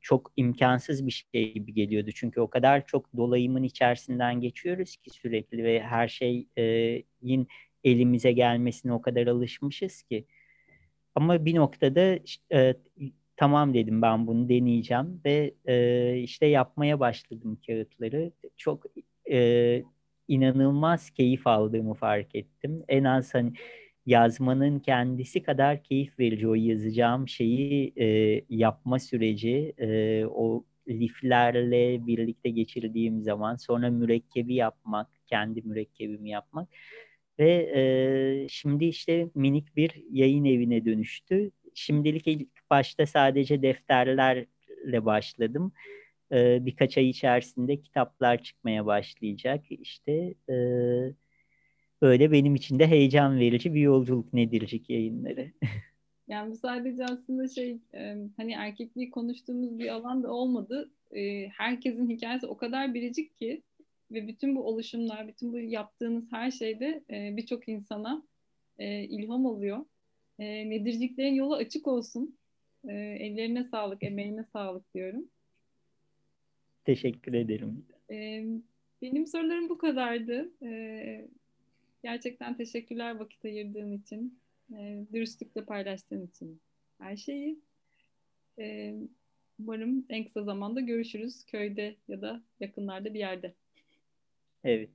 çok imkansız bir şey gibi geliyordu. Çünkü o kadar çok dolayımın içerisinden geçiyoruz ki sürekli ve her şeyin elimize gelmesine o kadar alışmışız ki. Ama bir noktada tamam dedim, ben bunu deneyeceğim ve işte yapmaya başladım kağıtları. Çok inanılmaz keyif aldığımı fark ettim. En az hani yazmanın kendisi kadar keyif verici o yazacağım şeyi yapma süreci, o liflerle birlikte geçirdiğim zaman, sonra mürekkebi yapmak, kendi mürekkebimi yapmak ve şimdi işte minik bir yayın evine dönüştü. Şimdilik ilk başta sadece defterlerle başladım. Birkaç ay içerisinde kitaplar çıkmaya başlayacak. İşte böyle benim için de heyecan verici bir yolculuk Nedircik yayınları. Yani bu sadece aslında hani erkekliği konuştuğumuz bir alan da olmadı. Herkesin hikayesi o kadar biricik ki ve bütün bu oluşumlar, bütün bu yaptığınız her şeyde birçok insana ilham oluyor. Nedirciklerin yolu açık olsun. Ellerine sağlık, emeğine sağlık diyorum. Teşekkür ederim. Benim sorularım bu kadardı. Gerçekten teşekkürler vakit ayırdığın için. Dürüstlükle paylaştığın için her şeyi. Umarım en kısa zamanda görüşürüz. Köyde ya da yakınlarda bir yerde. Evet.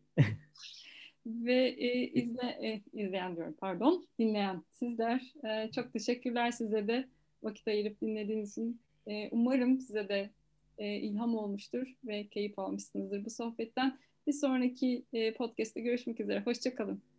Ve dinleyen sizler. Çok teşekkürler size de vakit ayırıp dinlediğiniz için. Umarım size de ilham olmuştur ve keyif almışsınızdır bu sohbetten. Bir sonraki podcast'te görüşmek üzere. Hoşça kalın.